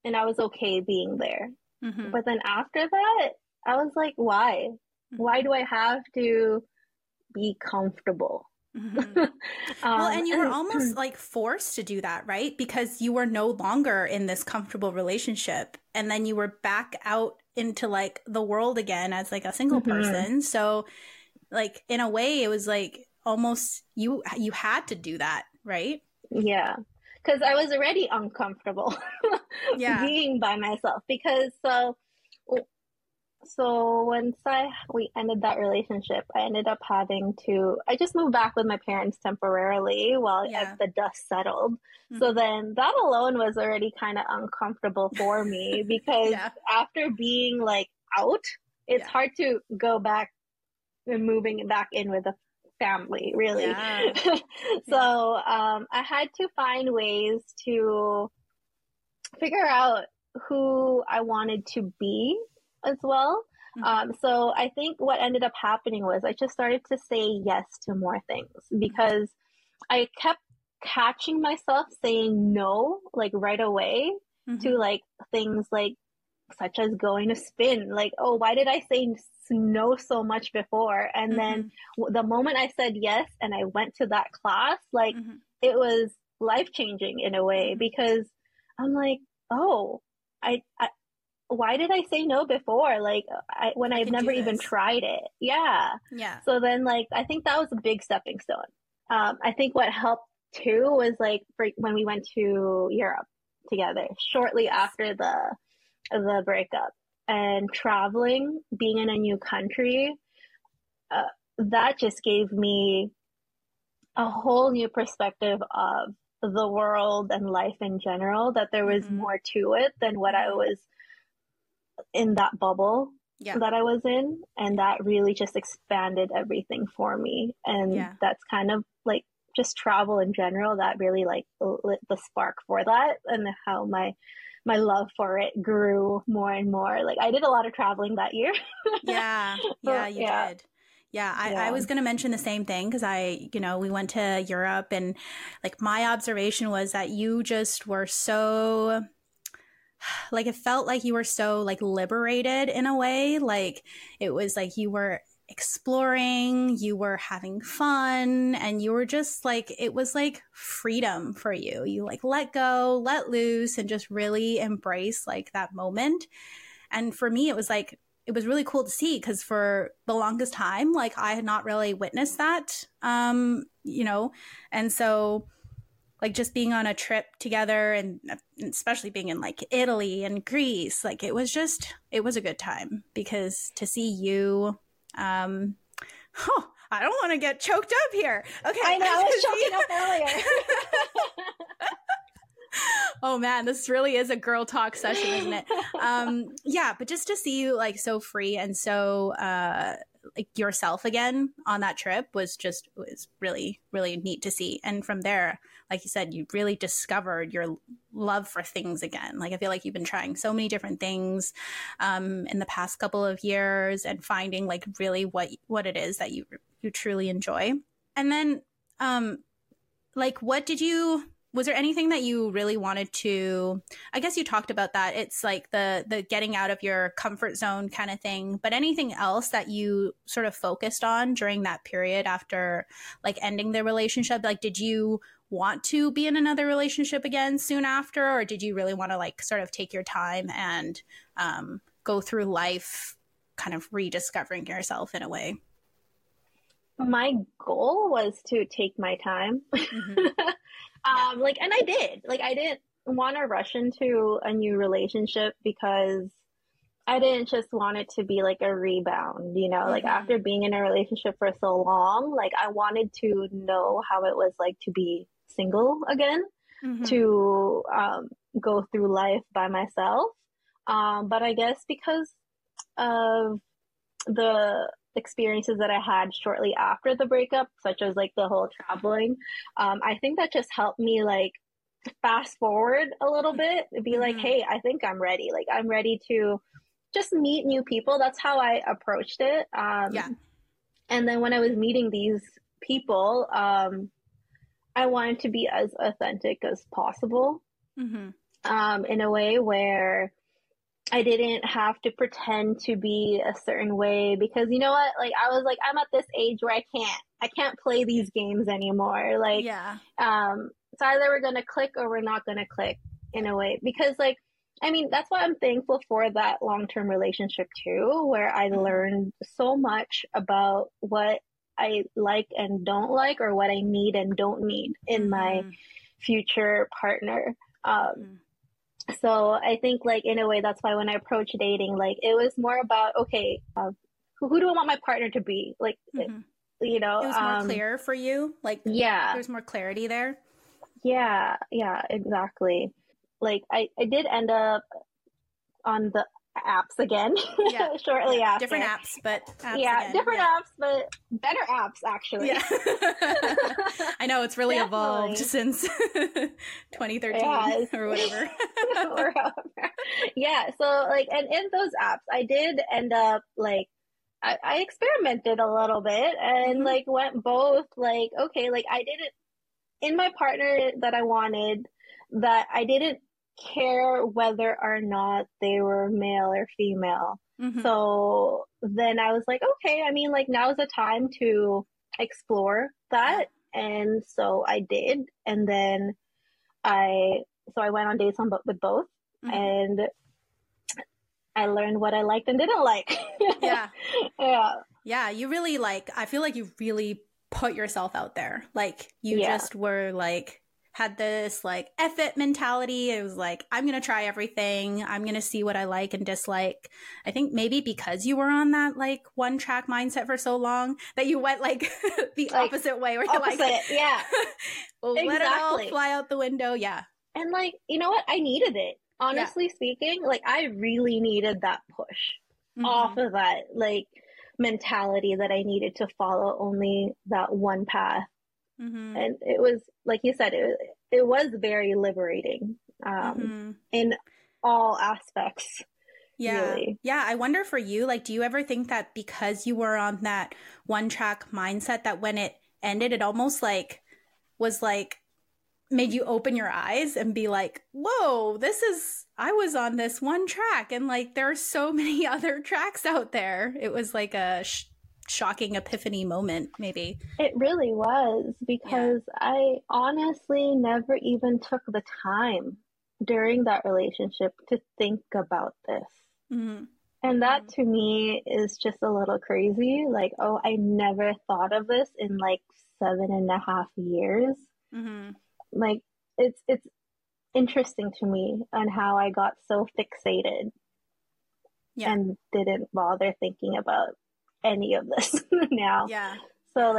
and I was okay being there. Mm-hmm. But then after that, I was like, why? Mm-hmm. Why do I have to be comfortable? Mm-hmm. Well, and you were almost like forced to do that, right? Because you were no longer in this comfortable relationship, and then you were back out into like the world again as like a single mm-hmm. person. So like in a way it was like almost you had to do that, right? Yeah, because I was already uncomfortable being by myself, because so once we ended that relationship, I ended up having to, I just moved back with my parents temporarily while as the dust settled. Mm-hmm. So then that alone was already kind of uncomfortable for me because after being like out, it's hard to go back and moving back in with a family, really. Yeah. I had to find ways to figure out who I wanted to be as well. Mm-hmm. So I think what ended up happening was I just started to say yes to more things, because I kept catching myself saying no, like right away to like things like such as going to spin, like, oh, why did I say no so much before? And then the moment I said yes and I went to that class, like it was life-changing in a way, because I'm like, oh, I why did I say no before? Like I've never even tried it. Yeah. Yeah. So then like, I think that was a big stepping stone. I think what helped too was like when we went to Europe together shortly after the breakup, and traveling, being in a new country, that just gave me a whole new perspective of the world and life in general, that there was more to it than what I was in that bubble that I was in, and that really just expanded everything for me. And that's kind of like just travel in general that really like lit the spark for that, and how my love for it grew more and more. Like I did a lot of traveling that year. You did. Yeah, I was going to mention the same thing, because we went to Europe, and like my observation was that you just were so like, it felt like you were so like liberated in a way. Like it was like you were exploring, you were having fun, and you were just like, it was like freedom for you. You like let go, let loose, and just really embrace like that moment. And for me, it was like, it was really cool to see, because for the longest time, like I had not really witnessed that, and so like just being on a trip together, and especially being in like Italy and Greece, like it was a good time, because to see you, I don't want to get choked up here. Okay. I know, I was choking up earlier. Oh man, this really is a girl talk session, isn't it? But just to see you like so free and so like yourself again on that trip was really, really neat to see. And from there, like you said, you really discovered your love for things again. Like I feel like you've been trying so many different things in the past couple of years, and finding like really what it is that you truly enjoy. And then was there anything that you really wanted to, I guess you talked about that. It's like the getting out of your comfort zone kind of thing, but anything else that you sort of focused on during that period after like ending the relationship? Like, did you want to be in another relationship again soon after, or did you really want to like sort of take your time and go through life kind of rediscovering yourself in a way? My goal was to take my time. Mm-hmm. And I did. Like, I didn't want to rush into a new relationship, because I didn't just want it to be like a rebound, you know, mm-hmm. like after being in a relationship for so long, like I wanted to know how it was like to be single again, mm-hmm. to go through life by myself. But I guess because of the experiences that I had shortly after the breakup, such as like the whole traveling, I think that just helped me like fast forward a little bit, be like, hey, I think I'm ready. Like I'm ready to just meet new people. That's how I approached it. And then when I was meeting these people, I wanted to be as authentic as possible, in a way where I didn't have to pretend to be a certain way because you know what? Like, I was like, I'm at this age where I can't play these games anymore. Like, yeah. It's either we're going to click or we're not going to click in a way, because like, I mean, that's why I'm thankful for that long-term relationship too, where I learned so much about what I like and don't like, or what I need and don't need in my future partner. So I think like in a way, that's why when I approached dating, like it was more about, okay, who do I want my partner to be? Like, you know, it was more clear for you. Like, yeah, there's more clarity there. Yeah. Yeah, exactly. Like I did end up on the apps again, yeah. shortly after. Different apps, but apps yeah, again. Different yeah. apps, but better apps actually. Yeah. I know it's really evolved since 2013 or whatever. Yeah. So like, and in those apps, I did end up like, I experimented a little bit and like went both. Like, okay, like I didn't in my partner that I wanted, that I didn't care whether or not they were male or female. So then I was like, okay, I mean, like now's the time to explore that. And so I did. And then I went on dates with both and I learned what I liked and didn't like. Yeah. Yeah. Yeah. You really I feel like you really put yourself out there. Like you just were had this F it mentality. It was like, I'm going to try everything. I'm going to see what I like and dislike. I think maybe because you were on that one track mindset for so long that you went the opposite way where you're yeah, well, exactly. Let it all fly out the window. Yeah. And you know what? I needed it. Honestly speaking, I really needed that push off of that mentality that I needed to follow only that one path. And it was, like you said, it was very liberating in all aspects. Yeah. Really. Yeah. I wonder for you, do you ever think that because you were on that one track mindset that when it ended, it almost made you open your eyes and be like, whoa, I was on this one track and there are so many other tracks out there. It was a shocking epiphany moment, maybe. It really was, because I honestly never even took the time during that relationship to think about this. And that to me is just a little crazy. I never thought of this in 7.5 years. It's interesting to me on how I got so fixated and didn't bother thinking about any of this now. Yeah. So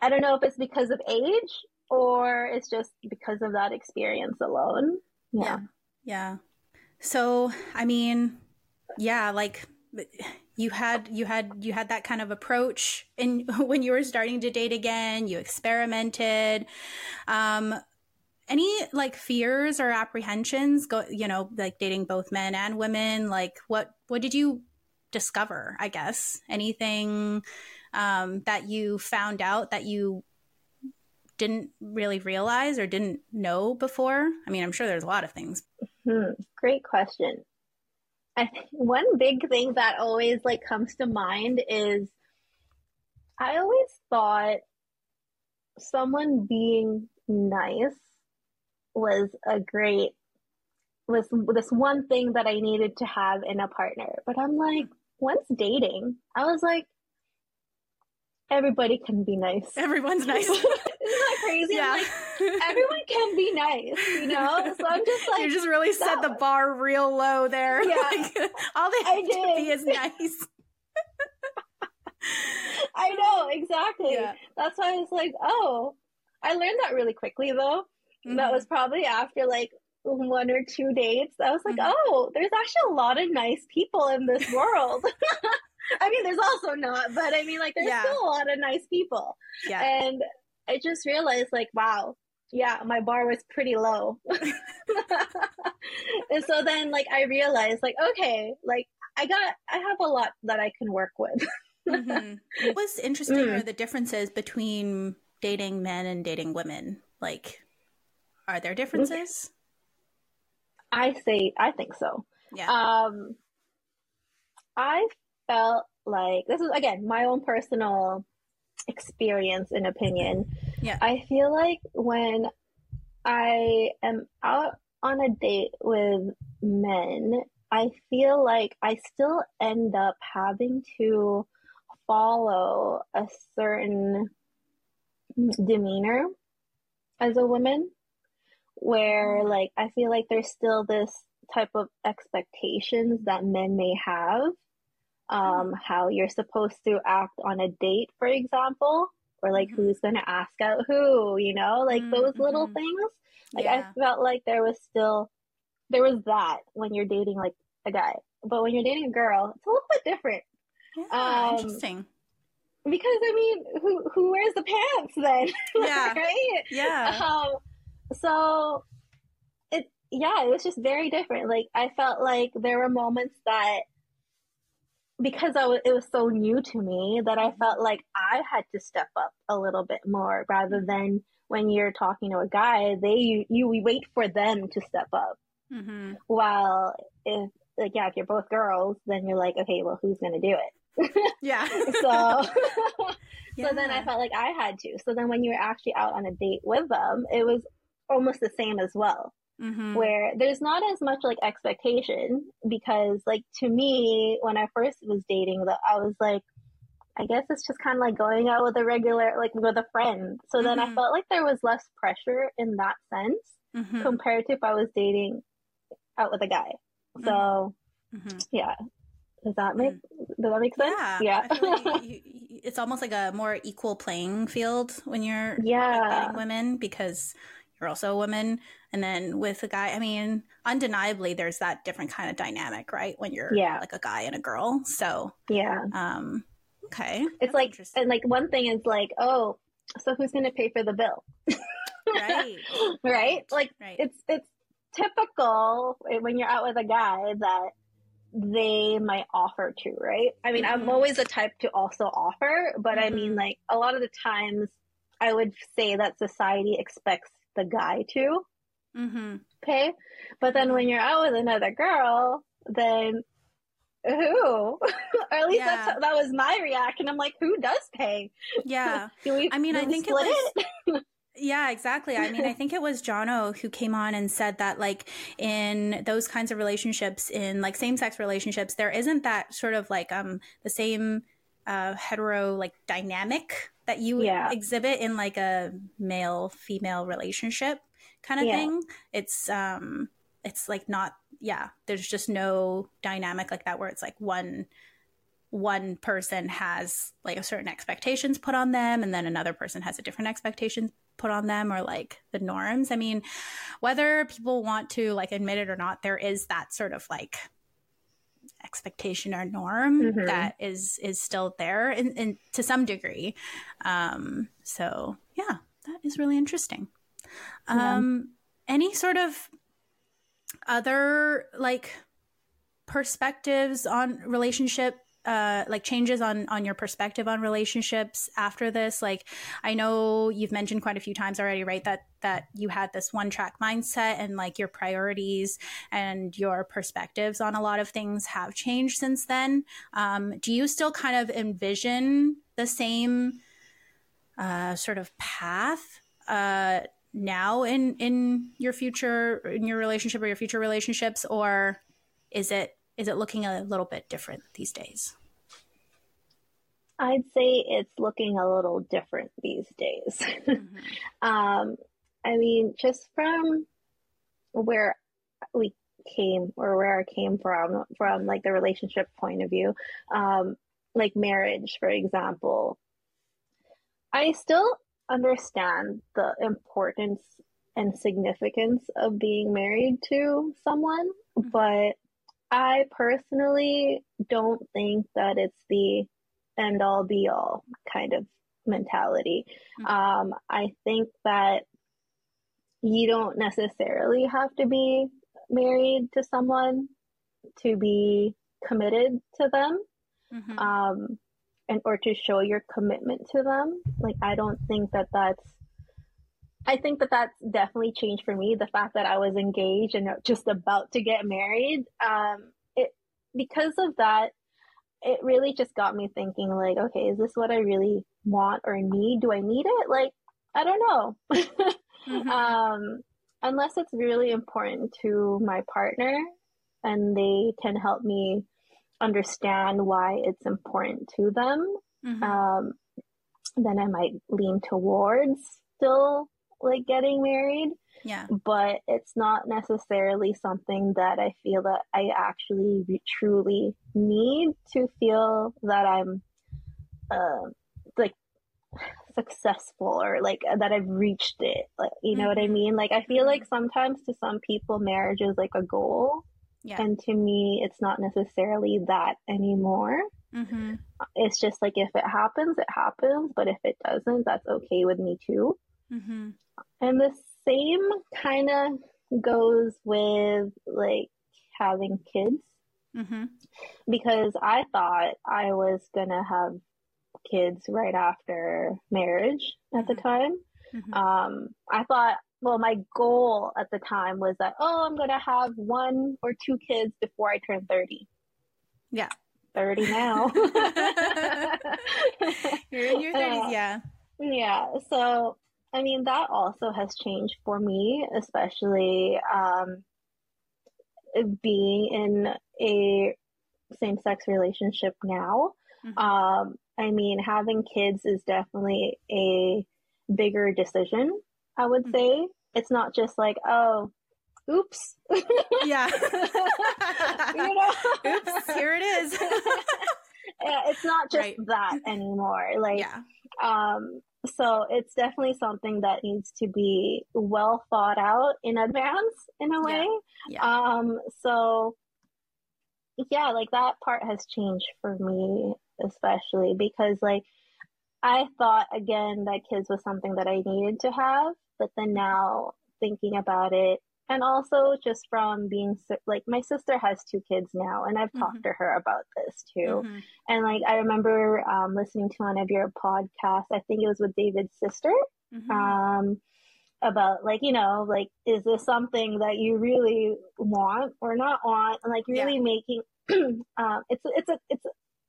I don't know if it's because of age or it's just because of that experience alone. Yeah. Yeah. So, I mean, yeah, you had that kind of approach in when you were starting to date again, you experimented. Any fears or apprehensions dating both men and women, what did you discover, I guess? Anything that you found out that you didn't really realize or didn't know before? I mean, I'm sure there's a lot of things. Great question. I think one big thing that always comes to mind is I always thought someone being nice was this one thing that I needed to have in a partner. But I'm once dating, I was everybody can be nice. Everyone's nice. Isn't that crazy? Yeah. Everyone can be nice, you know? So I'm just you just really set the bar real low there. Yeah. All they have to be is nice. I know, exactly. Yeah. That's why I was I learned that really quickly though. That was probably after 1 or 2 dates. I was oh, there's actually a lot of nice people in this world. I mean, there's also not, but I mean, there's still a lot of nice people. Yeah. And I just realized, wow, yeah, my bar was pretty low. And so then, I realized, okay, I have a lot that I can work with. It was interesting are the differences between dating men and dating women. Are there differences? I think so. Yeah. I felt like, this is again my own personal experience and opinion. Yeah. I feel like when I am out on a date with men, I feel like I still end up having to follow a certain demeanor as a woman, where like I feel like there's still this type of expectations that men may have, how you're supposed to act on a date, for example, or like who's going to ask out who, you know, like those little things. Like I felt like there was that when you're dating like a guy, but when you're dating a girl, it's a little bit different. Yeah, interesting. Because I mean, who wears the pants then? Yeah. Right? Yeah. So it was just very different. Like I felt like there were moments that, because it was so new to me, that I felt like I had to step up a little bit more, rather than when you're talking to a guy, you wait for them to step up. Mm-hmm. While if you're both girls, then you're like, okay, well, who's going to do it? Yeah. So then I felt like I had to. So then when you were actually out on a date with them, it was almost the same as well, where there's not as much like expectation, because like to me, when I first was dating, I was like, I guess it's just kind of like going out with a regular, like with a friend. So then I felt like there was less pressure in that sense compared to if I was dating out with a guy. So yeah. Does that make sense? Yeah. I feel like it's almost like a more equal playing field when you're dating women, because you're also a woman. And then with a guy, I mean, undeniably there's that different kind of dynamic, right? When you're like a guy and a girl. So okay. It's that's like, and like one thing is like, oh, so who's going to pay for the bill? Right. Right. Like it's typical when you're out with a guy that they might offer to, right? I mean, I'm always the type to also offer, but I mean, like a lot of the times I would say that society expects the guy to pay, but then when you're out with another girl, then who? Or at least that was my reaction. I'm like, who does pay? Yeah. Yeah, exactly. I mean, I think it was Jono who came on and said that, like, in those kinds of relationships, in like same-sex relationships, there isn't that sort of like the same hetero like dynamic that you exhibit in like a male-female relationship kind of thing. It's like not, there's just no dynamic like that where it's like one person has like a certain expectations put on them, and then another person has a different expectations put on them, or like the norms. I mean, whether people want to like admit it or not, there is that sort of like expectation or norm that is still there in to some degree. So yeah, that is really interesting. Any sort of other like perspectives on relationship, like changes on your perspective on relationships after this? Like, I know you've mentioned quite a few times already, right, that you had this one track mindset, and like your priorities and your perspectives on a lot of things have changed since then. Do you still kind of envision the same sort of path now in your future, in your relationship or your future relationships, or is it looking a little bit different these days? I'd say it's looking a little different these days. I mean, just from where we came, or where I came from like the relationship point of view, like marriage, for example, I still understand the importance and significance of being married to someone, but I personally don't think that it's the end all be all kind of mentality. I think that you don't necessarily have to be married to someone to be committed to them, and or to show your commitment to them. Like, I don't think that I think that that's definitely changed for me. The fact that I was engaged and just about to get married, because of that, it really just got me thinking, like, okay, is this what I really want or need? Do I need it? Like, I don't know. Mm-hmm. Unless it's really important to my partner and they can help me understand why it's important to them. Mm-hmm. Then I might lean towards still like getting married. Yeah. But it's not necessarily something that I feel that I actually truly need to feel that I'm like successful or like that I've reached it. Like, you know what I mean? Like, I feel like sometimes to some people marriage is like a goal. Yeah. And to me, it's not necessarily that anymore. Mm-hmm. It's just like, if it happens, it happens. But if it doesn't, that's okay with me too. Mm-hmm. And the same kind of goes with like having kids. Mm-hmm. Because I thought I was going to have kids right after marriage at the time. Mm-hmm. I thought, well, my goal at the time was that, oh, I'm going to have 1 or 2 kids before I turn 30. Yeah. 30 now. You're in your 30s, yeah. Yeah. So, I mean, that also has changed for me, especially being in a same-sex relationship now. Mm-hmm. I mean, having kids is definitely a bigger decision, I would say. It's not just like, oh, oops. Yeah. You know? Oops, here it is. Yeah, it's not just that anymore. Like, yeah. So it's definitely something that needs to be well thought out in advance in a way. Yeah. Yeah. So yeah, like that part has changed for me, especially because like I thought again that kids was something that I needed to have, but then now thinking about it, and also just from being like, my sister has 2 kids now, and I've talked to her about this too. Mm-hmm. And like, I remember listening to one of your podcasts, I think it was with David's sister, about like, you know, like, is this something that you really want or not want? And like really making, it's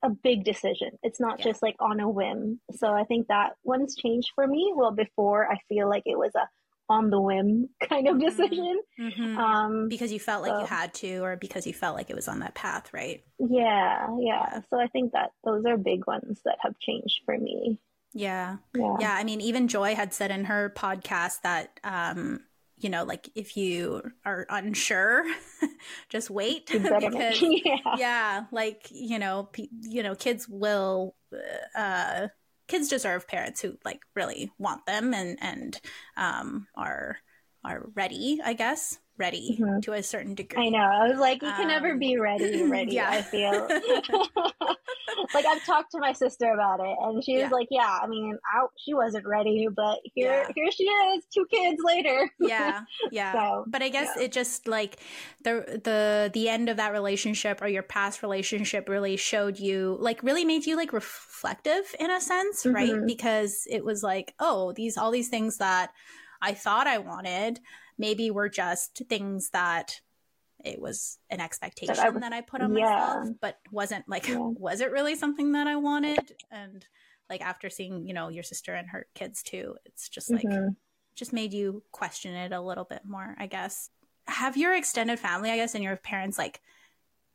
a big decision. It's not just like on a whim. So I think that one's changed for me. Well, before I feel like it was a on the whim kind of decision. Mm-hmm. Because you felt like you had to, or because you felt like it was on that path, right? Yeah, yeah. So I think that those are big ones that have changed for me. Yeah. Yeah. Yeah. I mean, even Joy had said in her podcast that, you know, like if you are unsure, just wait. Because, yeah, like, you know, kids will, kids deserve parents who like really want them and are ready, I guess, to a certain degree. I know. I was like, you can never be ready. Yeah. I feel like I've talked to my sister about it, and she was like, yeah, I mean, she wasn't ready, but here she is 2 kids later. Yeah. Yeah. So, but I guess it just like the end of that relationship or your past relationship really showed you, like, really made you like reflective in a sense, right? Because it was like, oh, all these things that I thought I wanted maybe were just things that it was an expectation that I put on myself, but wasn't like, was it really something that I wanted? And like after seeing, you know, your sister and her kids too, it's just like, just made you question it a little bit more, I guess. Have your extended family, I guess, and your parents, like,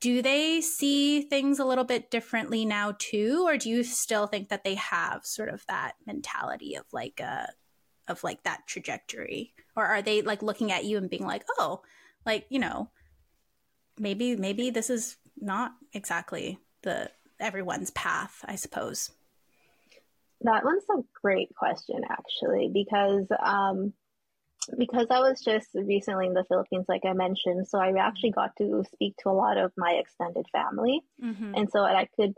do they see things a little bit differently now too? Or do you still think that they have sort of that mentality of like, that trajectory? Or are they like looking at you and being like, oh, like, you know, maybe this is not exactly everyone's path, I suppose? That one's a great question, actually, because I was just recently in the Philippines, like I mentioned, so I actually got to speak to a lot of my extended family. Mm-hmm. And so I think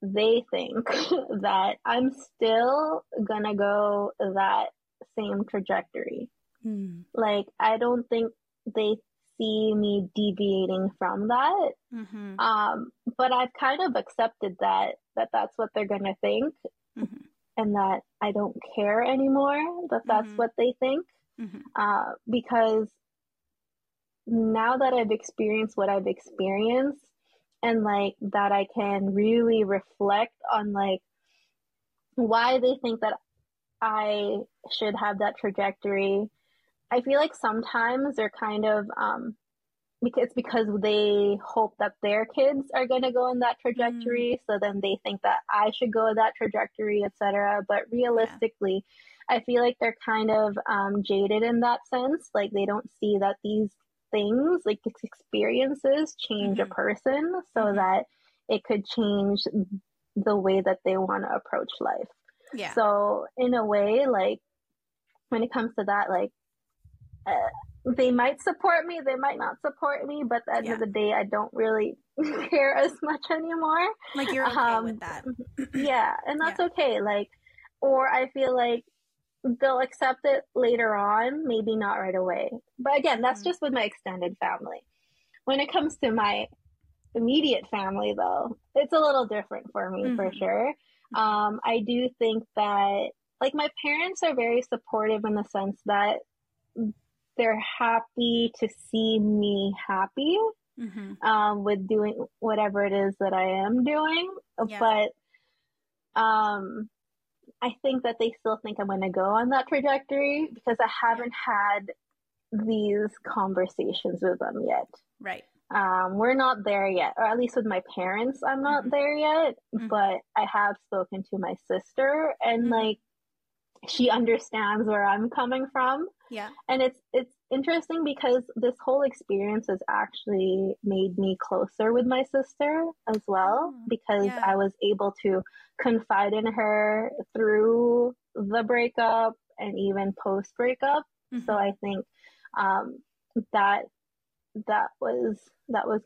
they think that I'm still gonna go that same trajectory. Like, I don't think they see me deviating from that. But I've kind of accepted that that's what they're gonna think, and that I don't care anymore that that's what they think, because now that I've experienced what I've experienced, and like that I can really reflect on like why they think that I should have that trajectory. I feel like sometimes they're kind of because they hope that their kids are going to go in that trajectory. So then they think that I should go in that trajectory, etc. But realistically, I feel like they're kind of jaded in that sense. Like they don't see that these things, like experiences, change a person so that it could change the way that they want to approach life. Yeah. So in a way, like when it comes to that, like, they might support me, they might not support me, but at the end of the day, I don't really care as much anymore. Like, you're okay with that. Yeah, and that's okay. Like, or I feel like they'll accept it later on, maybe not right away. But again, that's just with my extended family. When it comes to my immediate family, though, it's a little different for me, for sure. I do think that, like, my parents are very supportive in the sense that they're happy to see me happy with doing whatever it is that I am doing. But I think that they still think I'm going to go on that trajectory because I haven't had these conversations with them yet. Right. We're not there yet, or at least with my parents, I'm not there yet, but I have spoken to my sister and like, she understands where I'm coming from. Yeah. And it's interesting because this whole experience has actually made me closer with my sister as well, because I was able to confide in her through the breakup and even post breakup. So I think that was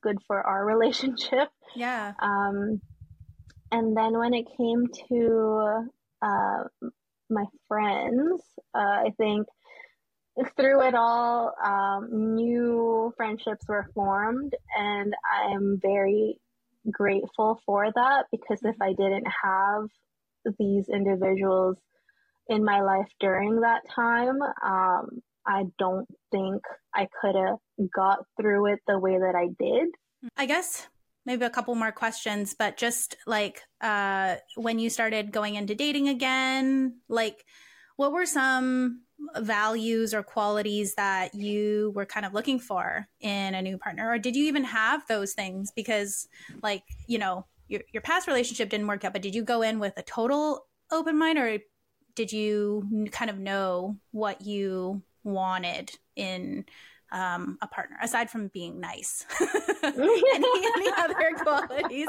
good for our relationship. Yeah. And then when it came to my friends, I think through it all, new friendships were formed, and I'm very grateful for that, because if I didn't have these individuals in my life during that time, I don't think I could have got through it the way that I did. I guess maybe a couple more questions, but just like when you started going into dating again, like what were some values or qualities that you were kind of looking for in a new partner? Or did you even have those things? Because like, you know, your past relationship didn't work out, but did you go in with a total open mind, or did you kind of know what you wanted in a partner, aside from being nice? any other qualities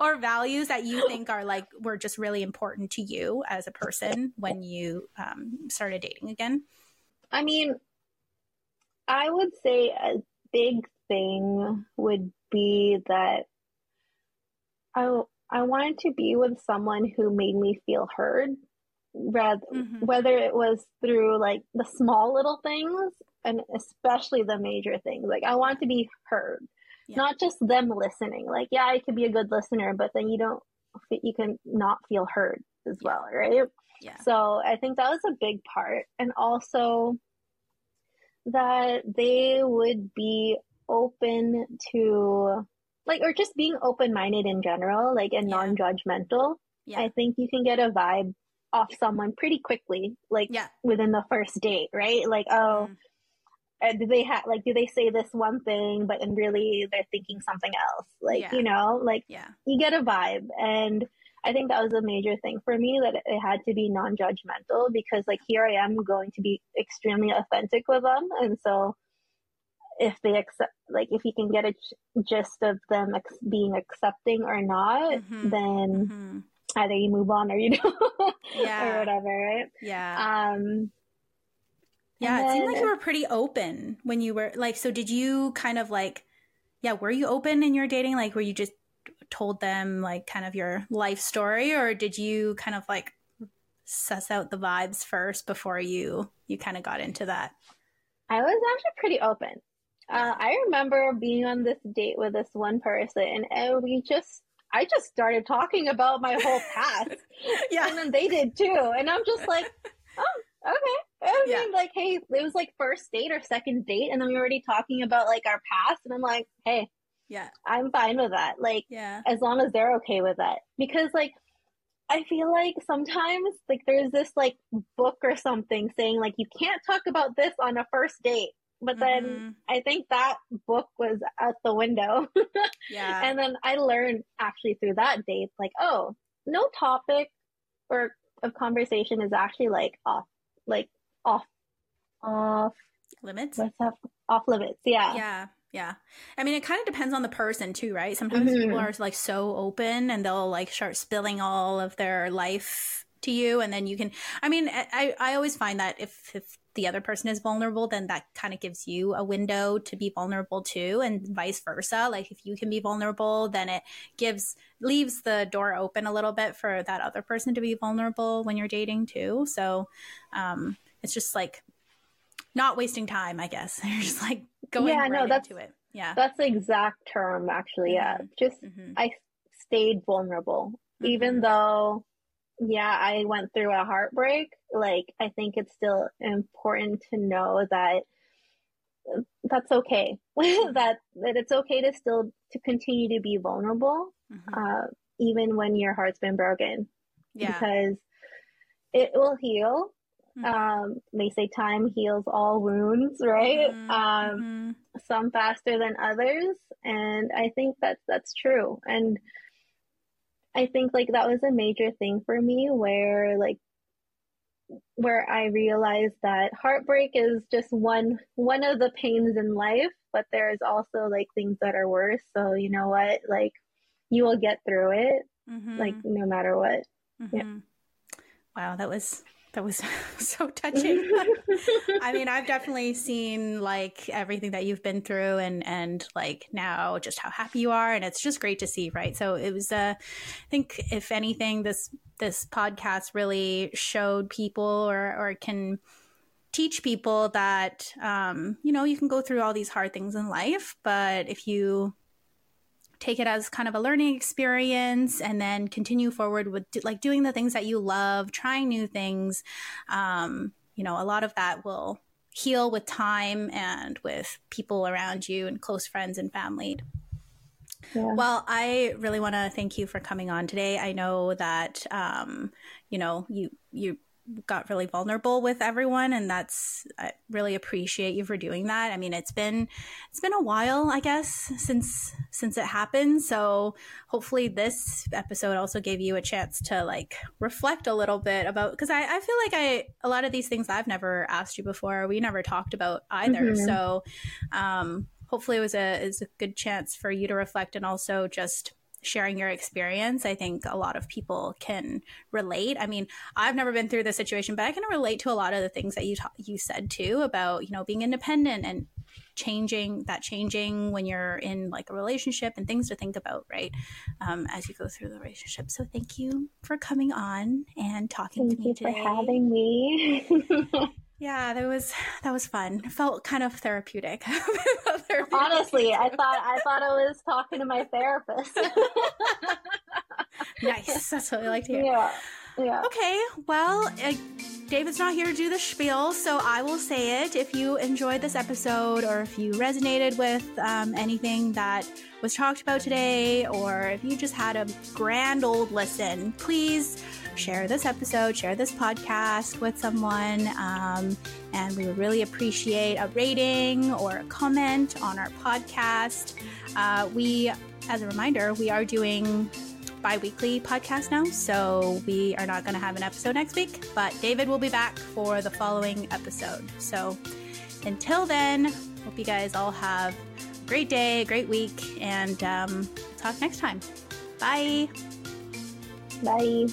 or values that you think are like were just really important to you as a person when you started dating again? I mean, I would say a big thing would be that I wanted to be with someone who made me feel heard, whether it was through like the small little things and especially the major things. Like, I want to be heard, not just them listening. Like, yeah, I could be a good listener, but then you can not feel heard as well, right? Yeah. So I think that was a big part. And also that they would be open to, like, or just being open-minded in general, like, and non-judgmental. Yeah. I think you can get a vibe off someone pretty quickly, like within the first date, right? Like, oh, do they say this one thing, but and really they're thinking something else? Like, you know, like you get a vibe. And I think that was a major thing for me, that it had to be non-judgmental, because like, here I am going to be extremely authentic with them. And so if they accept, like if you can get a gist of them being accepting or not, then either you move on or you don't, or whatever, right? Yeah. Yeah, it seemed like you were pretty open when you were, like, so did you kind of, like, were you open in your dating? Like, were you just told them, like, kind of your life story, or did you kind of, like, suss out the vibes first before you kind of got into that? I was actually pretty open. I remember being on this date with this one person, and I just started talking about my whole past. And then they did, too. And I'm just like, oh, okay. I mean, like, hey, it was like first date or second date, and then we were already talking about like our past, and I'm like, hey, Yeah. I'm fine with that. Like, yeah. As long as they're okay with that. Because, like, I feel like sometimes, like, there's this, like, book or something saying, like, you can't talk about this on a first date. But then I think that book was out the window. Yeah. And then I learned actually through that date, like, oh, no topic or of conversation is actually, like, off limits. What's up? Off limits. Yeah. Yeah. Yeah. I mean, it kind of depends on the person too, right? Sometimes people are like so open and they'll like start spilling all of their life to you. And then you can, I mean, I always find that if the other person is vulnerable, then that kind of gives you a window to be vulnerable too, and vice versa. Like if you can be vulnerable, then it leaves the door open a little bit for that other person to be vulnerable when you're dating too. So it's just like not wasting time, I guess. You're just like going into it. Yeah, that's the exact term, actually. Yeah, just I stayed vulnerable, even though, yeah, I went through a heartbreak. Like, I think it's still important to know that that's okay. that it's okay to still to continue to be vulnerable, even when your heart's been broken. Yeah, because it will heal. They say time heals all wounds, right? Some faster than others, and I think that's true. And I think like that was a major thing for me, where I realized that heartbreak is just one of the pains in life, but there's also like things that are worse. So you know what, like you will get through it, like no matter what. Yeah. Wow, that was so touching. I mean, I've definitely seen like everything that you've been through and like now just how happy you are. And it's just great to see, right? So it was, I think if anything, this podcast really showed people or can teach people that, you know, you can go through all these hard things in life, but if you take it as kind of a learning experience and then continue forward with like doing the things that you love, trying new things. You know, a lot of that will heal with time and with people around you and close friends and family. Yeah. Well, I really want to thank you for coming on today. I know that, you know, you got really vulnerable with everyone, and I really appreciate you for doing that. I mean, it's been a while, I guess, since it happened, so hopefully this episode also gave you a chance to like reflect a little bit about, because I feel like a lot of these things I've never asked you before, we never talked about either. So hopefully it was a good chance for you to reflect, and also just sharing your experience. I think a lot of people can relate. I mean, I've never been through this situation, but I can relate to a lot of the things that you said too, about, you know, being independent and changing when you're in like a relationship, and things to think about, right? As you go through the relationship. So thank you for coming on and talking to me today. Thank you for having me. Yeah, that was fun. It felt kind of therapeutic. Honestly, I thought I was talking to my therapist. Nice. That's what I like to hear. Yeah. Okay. Well, David's not here to do the spiel, so I will say it. If you enjoyed this episode, or if you resonated with anything that was talked about today, or if you just had a grand old listen, please share this episode, share this podcast with someone, and we would really appreciate a rating or a comment on our podcast. We, as a reminder, we are doing bi-weekly podcast now, so we are not going to have an episode next week, but David will be back for the following episode. So until then, hope you guys all have a great day, great week, and talk next time. Bye. Bye.